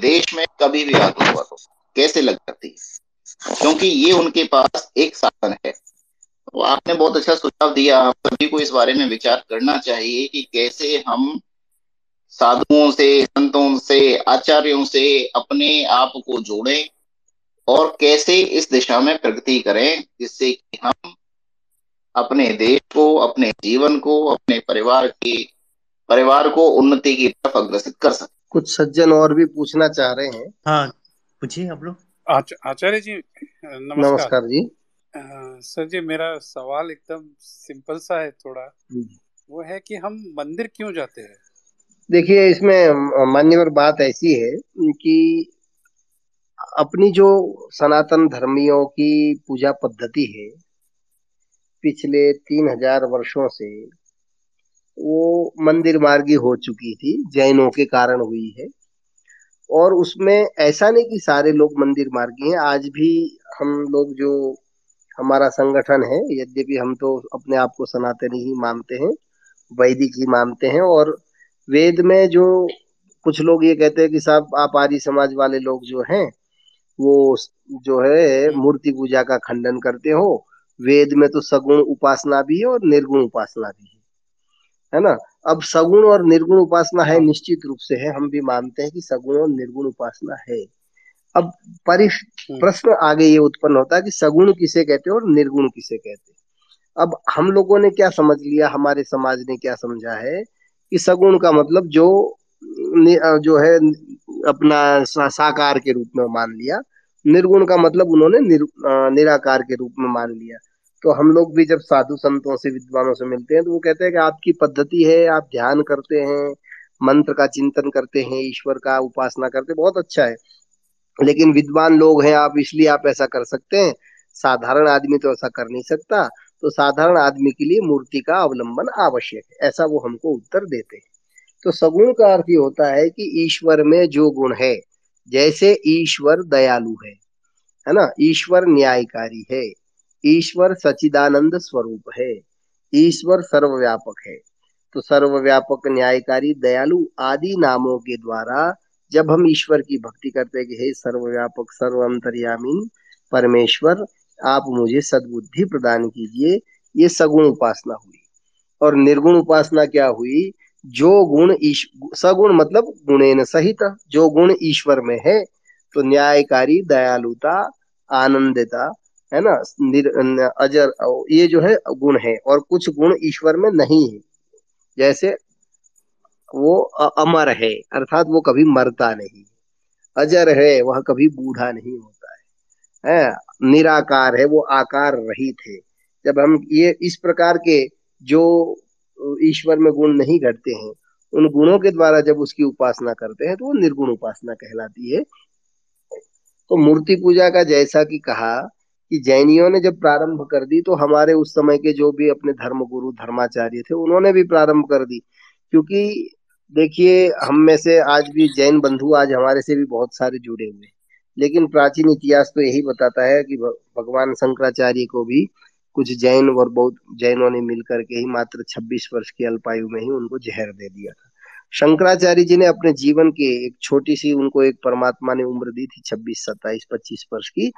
देश में कभी भी आग हुआ तो कैसे लग जाती है, क्योंकि ये उनके पास एक साधन है। तो आपने बहुत अच्छा सुझाव दिया, हम सभी को इस बारे में विचार करना चाहिए कि कैसे हम साधुओं से, संतों से, आचार्यों से अपने आप को जोड़ें और कैसे इस दिशा में प्रगति करें, जिससे कि हम अपने देश को, अपने जीवन को, अपने परिवार को उन्नति की तरफ अग्रसर कर सकें। कुछ सज्जन और भी पूछना चाह रहे हैं। हाँ, पूछिए आप लोग। आचार्य जी नमस्कार जी। सर जी, मेरा सवाल एकदम सिंपल सा है थोड़ा, वो है कि हम मंदिर क्यों जाते हैं? देखिए, इसमें मान्यवर बात ऐसी है कि अपनी जो सनातन धर्मियों की पूजा पद्धति है पिछले 3000 वर्षों से, वो मंदिर मार्गी हो चुकी थी, जैनों के कारण हुई है। और उसमें ऐसा नहीं कि सारे लोग मंदिर मार्गी हैं। आज भी हम लोग, जो हमारा संगठन है, यद्यपि हम तो अपने आप को सनातनी ही मानते हैं, वैदिक ही मानते हैं। और वेद में जो कुछ लोग ये कहते हैं कि साहब आप आर्य समाज वाले लोग जो हैं वो जो है मूर्ति पूजा का खंडन करते हो, वेद में तो सगुण उपासना भी है और निर्गुण उपासना भी है ना। अब सगुण और निर्गुण उपासना है, निश्चित रूप से है, हम भी मानते हैं कि सगुण और निर्गुण उपासना है। अब प्रश्न आगे ये उत्पन्न होता है कि सगुण किसे कहते हैं और निर्गुण किसे कहते हैं। अब हम लोगों ने क्या समझ लिया, हमारे समाज ने क्या समझा है कि सगुण का मतलब जो है अपना साकार के रूप में मान लिया, निर्गुण का मतलब उन्होंने निराकार के रूप में मान लिया। तो हम लोग भी जब साधु संतों से, विद्वानों से मिलते हैं तो वो कहते हैं कि आपकी पद्धति है, आप ध्यान करते हैं, मंत्र का चिंतन करते हैं, ईश्वर का उपासना करते हैं, बहुत अच्छा है, लेकिन विद्वान लोग हैं आप, इसलिए आप ऐसा कर सकते हैं, साधारण आदमी तो ऐसा कर नहीं सकता, तो साधारण आदमी के लिए मूर्ति का अवलंबन आवश्यक है, ऐसा वो हमको उत्तर देते हैं। तो सगुण का अर्थ ये होता है कि ईश्वर में जो गुण है, जैसे ईश्वर दयालु है ना, ईश्वर न्यायकारी है, ईश्वर सचिदानंद स्वरूप है, ईश्वर सर्वव्यापक है। तो सर्वव्यापक, न्यायकारी, दयालु आदि नामों के द्वारा जब हम ईश्वर की भक्ति करते हैं कि हे सर्वव्यापक सर्वांतर्यामी परमेश्वर, आप मुझे सद्बुद्धि प्रदान कीजिए, ये सगुण उपासना हुई। और निर्गुण उपासना क्या हुई? जो गुण सगुण मतलब गुणेन सहित, जो गुण ईश्वर में है, तो न्यायकारी, दयालुता, आनंदिता, है ना, अजर, ये जो है गुण है। और कुछ गुण ईश्वर में नहीं है, जैसे वो अमर है अर्थात वो कभी मरता नहीं, अजर है वह कभी बूढ़ा नहीं होता है, निराकार है वो आकार रहित है। जब हम ये इस प्रकार के जो ईश्वर में गुण नहीं घटते हैं उन गुणों के द्वारा जब उसकी उपासना करते हैं तो वो निर्गुण उपासना कहलाती है। तो मूर्ति पूजा का जैसा कि कहा कि जैनियों ने जब प्रारंभ कर दी तो हमारे उस समय के जो भी अपने धर्मगुरु धर्माचार्य थे उन्होंने भी प्रारंभ कर दी, क्योंकि देखिए हम में से आज भी जैन बंधु आज हमारे से भी बहुत सारे जुड़े हुए हैं, लेकिन प्राचीन इतिहास तो यही बताता है कि भगवान शंकराचार्य को भी कुछ जैन और बहुत जैनों ने मिलकर के ही मात्र 26 वर्ष की अल्पायु में ही उनको जहर दे दिया था। शंकराचार्य जी ने अपने जीवन के एक छोटी सी, उनको एक परमात्मा ने उम्र दी थी 26, 27, 25 वर्ष की।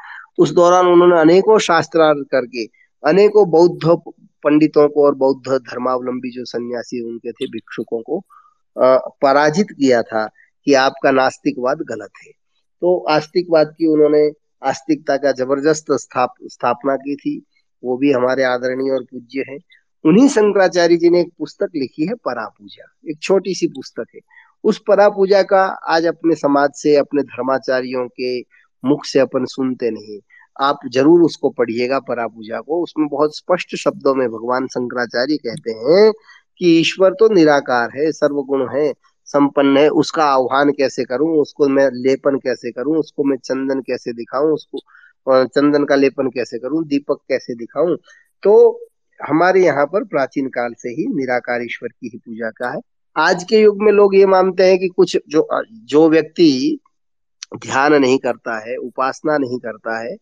उस दौरान उन्होंने अनेकों शास्त्रार्थ करके अनेकों बौद्ध पंडितों को और बौद्ध धर्मावलंबी जो सन्यासी उनके थे भिक्षुकों को पराजित किया था कि आपका नास्तिकवाद गलत है। तो आस्तिकवाद की उन्होंने आस्तिकता का जबरदस्त स्थापना की थी, वो भी हमारे आदरणीय और पूज्य हैं। उन्हीं शंकराचार्य जी ने एक पुस्तक लिखी है परा पूजा, एक छोटी सी पुस्तक है। उस परा पूजा का आज अपने समाज से, अपने धर्माचार्यों के मुख से अपन सुनते नहीं। आप जरूर उसको पढ़िएगा परा पूजा को। उसमें बहुत स्पष्ट शब्दों में भगवान शंकराचार्य कहते हैं कि ईश्वर तो निराकार है, सर्वगुण है, संपन्न है, उसका आह्वान कैसे करूं, उसको मैं लेपन कैसे करूं, उसको मैं चंदन कैसे दिखाऊं, उसको चंदन का लेपन कैसे करूं, दीपक कैसे दिखाऊं। तो हमारे यहाँ पर प्राचीन काल से ही निराकार ईश्वर की ही पूजा का है। आज के युग में लोग ये मानते हैं कि कुछ जो व्यक्ति ध्यान नहीं करता है, उपासना नहीं करता है,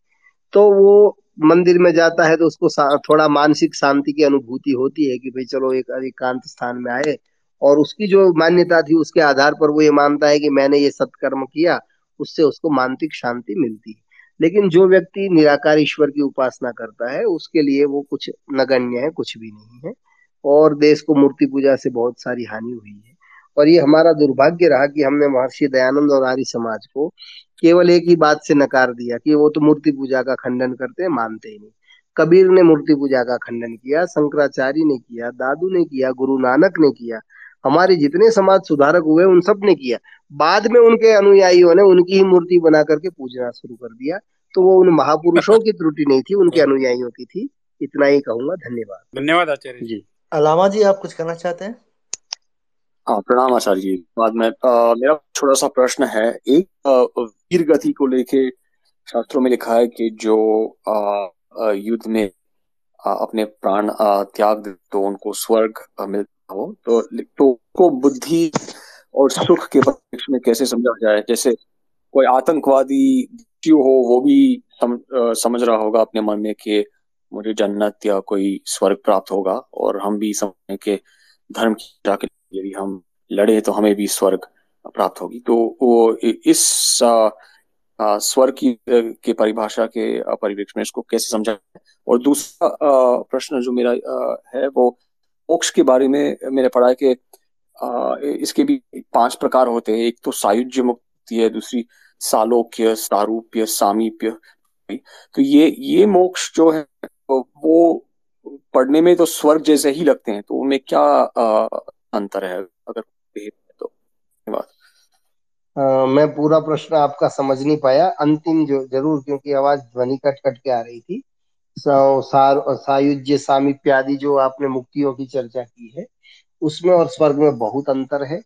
तो वो मंदिर में जाता है तो उसको थोड़ा मानसिक शांति की अनुभूति होती है कि भाई चलो एक एकांत स्थान में आए, और उसकी जो मान्यता थी उसके आधार पर वो ये मानता है कि मैंने ये सत्कर्म किया, उससे उसको मानसिक शांति मिलती है। लेकिन जो व्यक्ति निराकार ईश्वर की उपासना करता है उसके लिए वो कुछ नगण्य है, कुछ भी नहीं है। और देश को मूर्ति पूजा से बहुत सारी हानि हुई है, और ये हमारा दुर्भाग्य रहा कि हमने महर्षि दयानंद और आर्य समाज को केवल एक ही बात से नकार दिया कि वो तो मूर्ति पूजा का खंडन करते, मानते ही नहीं। कबीर ने मूर्ति पूजा का खंडन किया, शंकराचार्य ने किया, दादू ने किया, गुरु नानक ने किया, हमारे जितने समाज सुधारक हुए उन सब ने किया। बाद में उनके अनुयायियों ने उनकी ही मूर्ति बना करके पूजना शुरू कर दिया। तो वो उन महापुरुषों की त्रुटि नहीं थी, उनके अनुयायियों की थी। इतना ही कहूंगा, धन्यवाद। धन्यवाद आचार्य जी। अलामा जी, आप कुछ कहना चाहते हैं? हाँ, प्रणाम आचार्य जी। बाद में मेरा छोटा सा प्रश्न है। एक वीर गति को लेके शास्त्रों में लिखा है कि जो युद्ध में अपने प्राण त्याग तो उनको स्वर्ग मिलता हो, तो को बुद्धि और सुख के पक्ष में कैसे समझा जाए? जैसे कोई आतंकवादी हो वो भी समझ रहा होगा अपने मन में कि मुझे जन्नत या कोई स्वर्ग प्राप्त होगा, और हम भी समझें कि धर्म की रक्षा के लिए भी हम लड़े तो हमें भी स्वर्ग प्राप्त होगी। तो वो इस स्वर्ग की परिभाषा के परिप्रेक्ष्य में इसको कैसे समझा है? और दूसरा प्रश्न जो मेरा है वो मोक्ष के बारे में मैंने पढ़ा है कि इसके भी 5 प्रकार होते हैं। एक तो सायुज्य मुक्ति है, दूसरी सालोक्य, सारूप्य, सामीप्य। तो ये मोक्ष जो है वो पढ़ने में तो स्वर्ग जैसे ही लगते हैं, तो उनमें क्या अंतर है अगर तो? धन्यवाद। मैं पूरा प्रश्न आपका समझ नहीं पाया, अंतिम जो जरूर, क्योंकि आवाज ध्वनि कट कट के आ रही थी। सायुज्य, सामीप्य आदि जो आपने मुक्तियों की चर्चा की है उसमें और स्वर्ग में बहुत अंतर है।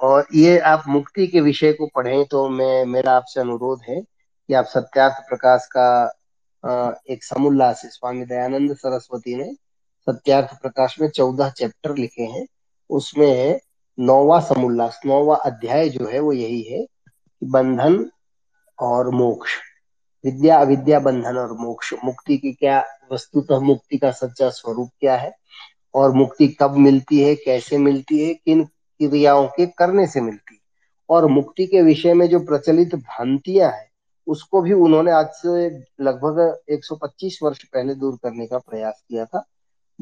और ये आप मुक्ति के विषय को पढ़ें तो मेरा आपसे अनुरोध है कि आप सत्यार्थ प्रकाश का एक समुल्लास, स्वामी दयानंद सरस्वती ने सत्यार्थ प्रकाश में 14 चैप्टर लिखे हैं, उसमें 9वां समुल्लास, 9वां अध्याय जो है वो यही है कि बंधन और मोक्ष, विद्या अविद्या, बंधन और मोक्ष, मुक्ति की क्या वस्तुतः, मुक्ति का सच्चा स्वरूप क्या है, और मुक्ति कब मिलती है, कैसे मिलती है, किन क्रियाओं के करने से मिलती, और मुक्ति के विषय में जो प्रचलित भ्रांतियां हैं उसको भी उन्होंने आज से लगभग 125 वर्ष पहले दूर करने का प्रयास किया था।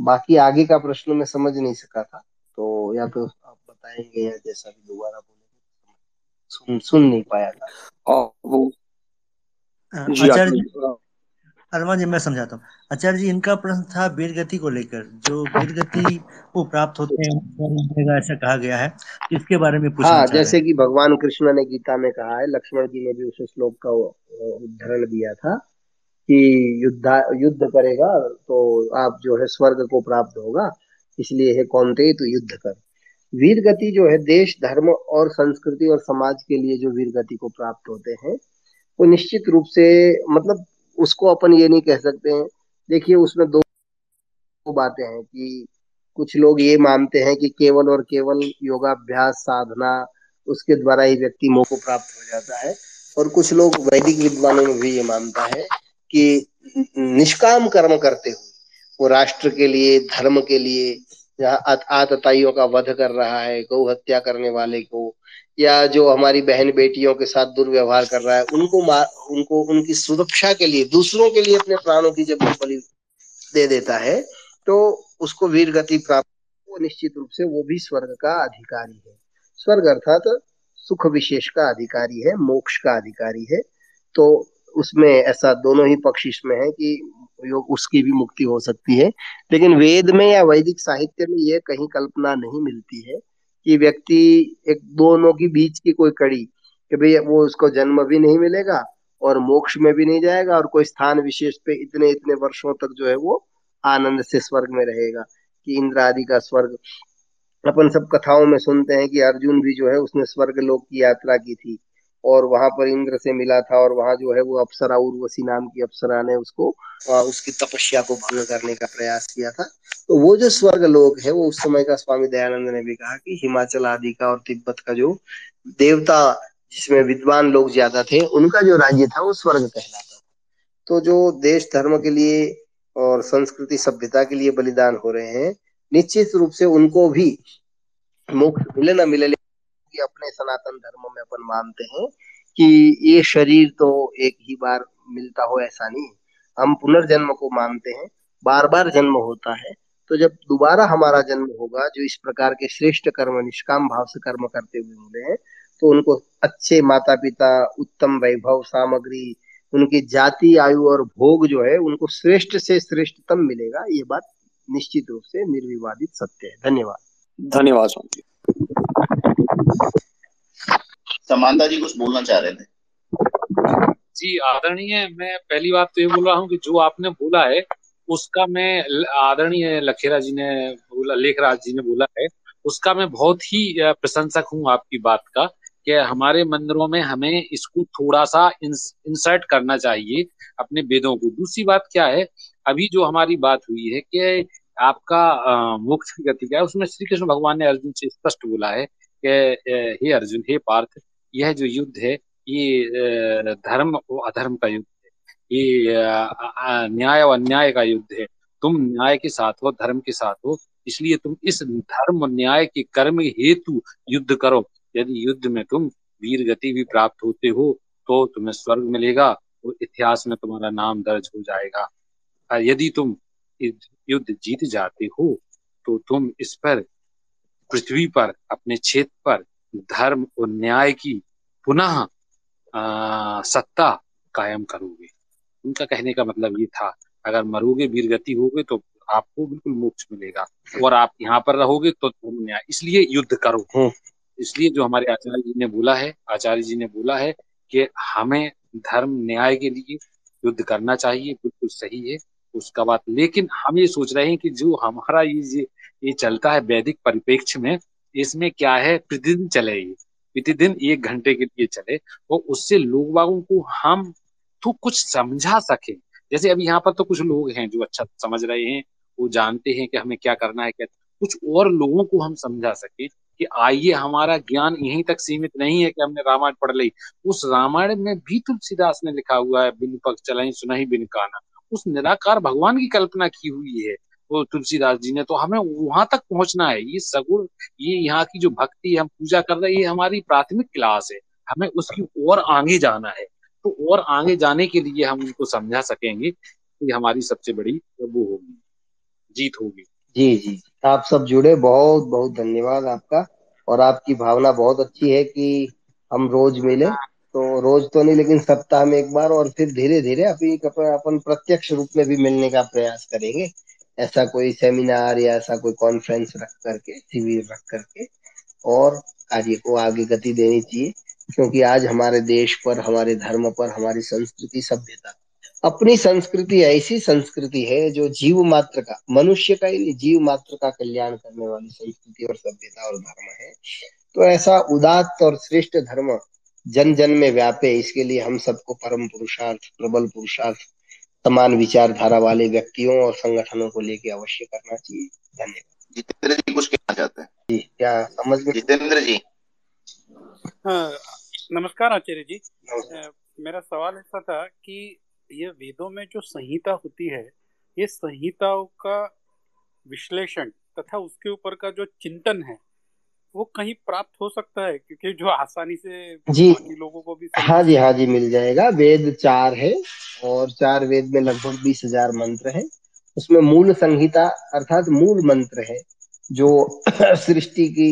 बाकी आगे का प्रश्न मैं समझ नहीं सका था, तो या तो आप बताएंगे या जैसा भी दोबारा बोलेंगे, सुन नहीं पाया था वो। आचार्य जी मैं समझाता हूँ। आचार्य जी इनका प्रश्न था वीरगति को लेकर, जो वीरगति को प्राप्त होते हैं ऐसा कहा गया है, इसके बारे में पूछना चाह रहे हैं। जैसे कि भगवान कृष्ण ने गीता में कहा है, लक्ष्मण जी ने भी उस श्लोक का उदाहरण दिया था कि युद्ध करेगा तो आप जो है स्वर्ग को प्राप्त होगा, इसलिए है कौन्तेय तो युद्ध कर। वीरगति जो है देश, धर्म और संस्कृति और समाज के लिए जो वीरगति को प्राप्त होते हैं वो निश्चित रूप से, मतलब उसको अपन ये नहीं कह सकते हैं। देखिए उसमें दो बातें हैं कि कुछ लोग ये मानते हैं कि केवल और केवल योगाभ्यास, साधना, उसके द्वारा ही व्यक्ति मोक्ष को प्राप्त हो जाता है, और कुछ लोग वैदिक विद्वानों में भी ये मानता है कि निष्काम कर्म करते हुए वो राष्ट्र के लिए, धर्म के लिए, जहाँ आतताइयों का वध कर रहा है, गौ हत्या करने वाले को, या जो हमारी बहन बेटियों के साथ दुर्व्यवहार कर रहा है उनको उनकी सुरक्षा के लिए, दूसरों के लिए अपने प्राणों की जब बलि दे देता है तो उसको वीरगति प्राप्त, वो निश्चित रूप से वो भी स्वर्ग का अधिकारी है। स्वर्ग अर्थात सुख विशेष का अधिकारी है, मोक्ष का अधिकारी है। तो उसमें ऐसा दोनों ही पक्ष इसमें है कि उसकी भी मुक्ति हो सकती है, लेकिन वेद में या वैदिक साहित्य में यह कहीं कल्पना नहीं मिलती है कि व्यक्ति एक दोनों के बीच की कोई कड़ी, कि भाई वो उसको जन्म भी नहीं मिलेगा और मोक्ष में भी नहीं जाएगा, और कोई स्थान विशेष पे इतने इतने वर्षों तक जो है वो आनंद से स्वर्ग में रहेगा, कि इंद्र आदि का स्वर्ग। अपन सब कथाओं में सुनते हैं कि अर्जुन भी जो है उसने स्वर्ग लोक की यात्रा की थी और वहां पर इंद्र से मिला था, और वहां जो है वो अप्सरा, उर्वशी नाम की अप्सरा ने उसको उसकी तपस्या को भंग करने का प्रयास किया था। तो वो जो स्वर्ग लोक है वो उस समय का, स्वामी दयानंद ने भी कहा कि हिमाचल आदि का और तिब्बत का जो देवता, जिसमें विद्वान लोग ज्यादा थे, उनका जो राज्य था वो स्वर्ग कहलाता। तो जो देश, धर्म के लिए और संस्कृति, सभ्यता के लिए बलिदान हो रहे हैं, निश्चित रूप से उनको भी मोक्ष मिले ना मिले, अपने सनातन धर्म में अपन मानते हैं कि ये शरीर तो एक ही बार मिलता हो, ऐसा नहीं। हम पुनर्जन्म को मानते हैं, बार बार जन्म होता है। तो जब दोबारा हमारा जन्म होगा, जो इस प्रकार के श्रेष्ठ कर्म, निष्काम भाव से कर्म करते हुए मिले हैं, तो उनको अच्छे माता पिता, उत्तम वैभव, सामग्री, उनकी जाति, आयु और भोग जो है उनको श्रेष्ठ से श्रेष्ठतम मिलेगा। ये बात निश्चित रूप से निर्विवादित सत्य है। धन्यवाद स्वामी। समानता जी कुछ बोलना चाह रहे थे। जी आदरणीय, मैं पहली बात तो ये बोल रहा हूँ कि जो आपने बोला है उसका मैं, आदरणीय लेखराज जी ने बोला है उसका मैं बहुत ही प्रशंसक हूँ आपकी बात का, कि हमारे मंदिरों में हमें इसको थोड़ा सा इंसर्ट करना चाहिए अपने वेदों को। दूसरी बात क्या है, अभी जो हमारी बात हुई है कि आपका मोक्ष की गति क्या है, उसमें श्री कृष्ण भगवान ने अर्जुन से स्पष्ट बोला है कि हे अर्जुन, हे पार्थ, यह जो युद्ध है ये धर्म और अधर्म का युद्ध है, ये न्याय और अन्याय का युद्ध है। तुम न्याय के साथ हो, धर्म के साथ हो, इसलिए तुम इस धर्म और न्याय के कर्म हेतु युद्ध करो। यदि युद्ध में तुम वीर गति भी प्राप्त होते हो तो तुम्हें स्वर्ग मिलेगा और इतिहास में तुम्हारा नाम दर्ज हो जाएगा। यदि तुम युद्ध जीत जाते हो तो तुम इस पर, पृथ्वी पर, अपने क्षेत्र पर धर्म और न्याय की पुनः सत्ता कायम करोगे। उनका कहने का मतलब ये था, अगर मरोगे, वीरगति होगे तो आपको बिल्कुल मोक्ष मिलेगा, और आप यहाँ पर रहोगे तो धर्म न्याय, इसलिए युद्ध करो। इसलिए जो हमारे आचार्य जी ने बोला है कि हमें धर्म न्याय के लिए युद्ध करना चाहिए, बिल्कुल सही है उसका बात। लेकिन हम ये सोच रहे हैं कि जो हमारा ये चलता है वैदिक परिप्रेक्ष्य में, इसमें क्या है, प्रतिदिन चले, ये प्रतिदिन 1 घंटे के लिए चले, और उससे लोग बागों को हम तो कुछ समझा सके। जैसे अभी यहाँ पर तो कुछ लोग हैं जो अच्छा समझ रहे हैं, वो जानते हैं कि हमें क्या करना है, क्या कुछ और लोगों को हम समझा सके कि आइए हमारा ज्ञान यहीं तक सीमित नहीं है कि हमने रामायण पढ़ ली। उस रामायण में भी तुलसीदास ने लिखा हुआ है, बिन पग चलहि सुनहि बिन काना, उस निराकार भगवान की कल्पना की हुई है वो तुलसीदास जी ने। तो हमें वहां तक पहुंचना है। ये सगुण, ये यहाँ की जो भक्ति हम पूजा कर रहे हैं, ये हमारी प्राथमिक क्लास है, हमें उसकी और आगे जाना है। तो और आगे जाने के लिए हम उनको समझा सकेंगे, ये हमारी सबसे बड़ी वो होगी। जीत होगी। जी जी, आप सब जुड़े, बहुत बहुत धन्यवाद आपका, और आपकी भावना बहुत अच्छी है कि हम रोज मिले, तो रोज तो नहीं लेकिन सप्ताह में एक बार, और फिर धीरे धीरे अभी अपन प्रत्यक्ष रूप में भी मिलने का प्रयास करेंगे, ऐसा कोई सेमिनार या ऐसा कोई कॉन्फ्रेंस रख करके, शिविर रख करके, और कार्य को आगे गति देनी चाहिए, क्योंकि आज हमारे देश पर, हमारे धर्म पर, हमारी संस्कृति, सभ्यता, अपनी संस्कृति ऐसी संस्कृति है जो जीव मात्र का, मनुष्य का ही नहीं, जीव मात्र का कल्याण करने वाली संस्कृति और सभ्यता और धर्म है। तो ऐसा उदात्त और श्रेष्ठ धर्म जन जन में व्यापे, इसके लिए हम सबको परम पुरुषार्थ, प्रबल पुरुषार्थ, समान विचारधारा वाले व्यक्तियों और संगठनों को लेके अवश्य करना चाहिए। धन्यवाद। जितेंद्र जी कुछ कहना चाहते हैं? जी, क्या समझ में? जितेंद्र जी। हाँ, नमस्कार आचार्य जी। नमस्कार। मेरा सवाल ऐसा था कि ये वेदों में जो संहिता होती है, ये संहिताओं का विश्लेषण तथा उसके ऊपर का जो चिंतन है वो कहीं प्राप्त हो सकता है, क्योंकि जो आसानी से जी लोगों को भी? हाँ जी, हाँ जी, मिल जाएगा। वेद 4 है और 4 वेद में लगभग 20,000 मंत्र है। उसमें मूल संहिता अर्थात मूल मंत्र है जो सृष्टि की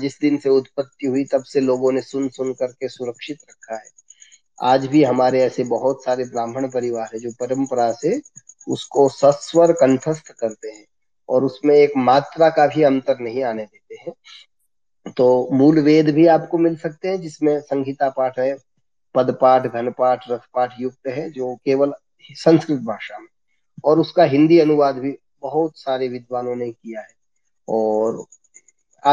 जिस दिन से उत्पत्ति हुई तब से लोगों ने सुन सुन करके सुरक्षित रखा है। आज भी हमारे ऐसे बहुत सारे ब्राह्मण परिवार है जो परंपरा से उसको सस्वर कंठस्थ करते हैं और उसमें एक मात्रा का भी अंतर नहीं आने देते हैं। तो मूल वेद भी आपको मिल सकते हैं जिसमें संहिता पाठ है, पद पाठ, घन पाठ, रस पाठ युक्त है, जो केवल संस्कृत भाषा में, और उसका हिंदी अनुवाद भी बहुत सारे विद्वानों ने किया है। और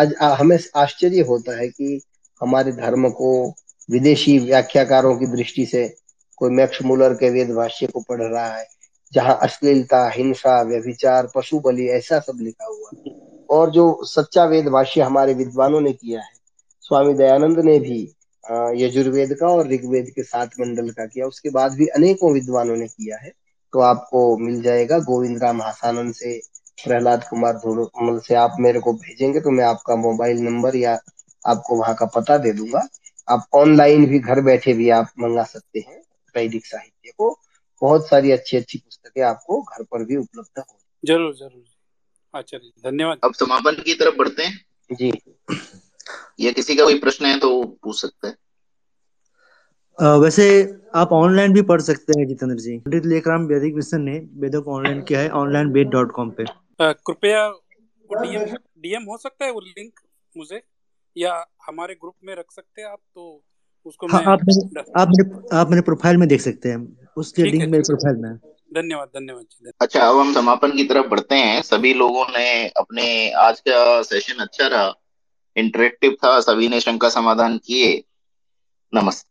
आज हमें आश्चर्य होता है कि हमारे धर्म को विदेशी व्याख्याकारों की दृष्टि से कोई मैक्स मूलर के वेद भाष्य को पढ़ रहा है जहाँ अश्लीलता, हिंसा, व्यभिचार, पशु बलि ऐसा सब लिखा हुआ है, और जो सच्चा वेद भाष्य हमारे विद्वानों ने किया है, स्वामी दयानंद ने भी यजुर्वेद का और ऋग्वेद के 7 मंडल का किया, उसके बाद भी अनेकों विद्वानों ने किया है, तो आपको मिल जाएगा। गोविंद राम हासानंद से, प्रहलाद कुमार धोलमल से आप मेरे को भेजेंगे तो मैं आपका मोबाइल नंबर या आपको वहाँ का पता दे दूंगा। आप ऑनलाइन भी, घर बैठे भी आप मंगा सकते हैं वैदिक साहित्य को। बहुत सारी अच्छी अच्छी पुस्तकें आपको घर पर भी उपलब्ध हो। जरूर जरूर आचार्य, धन्यवाद। अब समापन की तरफ बढ़ते हैं जी, या किसी का कोई प्रश्न है तो पूछ सकते हैं। वैसे आप ऑनलाइन भी पढ़ सकते हैं जितेंद्र जी। पंडित लेखराम वैदिक मिशन ने वेदों को ऑनलाइन किया है onlineved.com पे। कृपया डीएम हो सकता है वो लिंक मुझे, या हमारे ग्रुप में रख सकते हैं आप, तो उसको मैं आप मेरे प्रोफाइल में देख सकते हैं, उसके लिंक मेरे प्रोफाइल में। धन्यवाद, धन्यवाद। अच्छा, अब हम समापन की तरफ बढ़ते हैं। सभी लोगों ने अपने, आज का सेशन अच्छा रहा, इंटरेक्टिव था, सभी ने शंका समाधान किए। नमस्ते।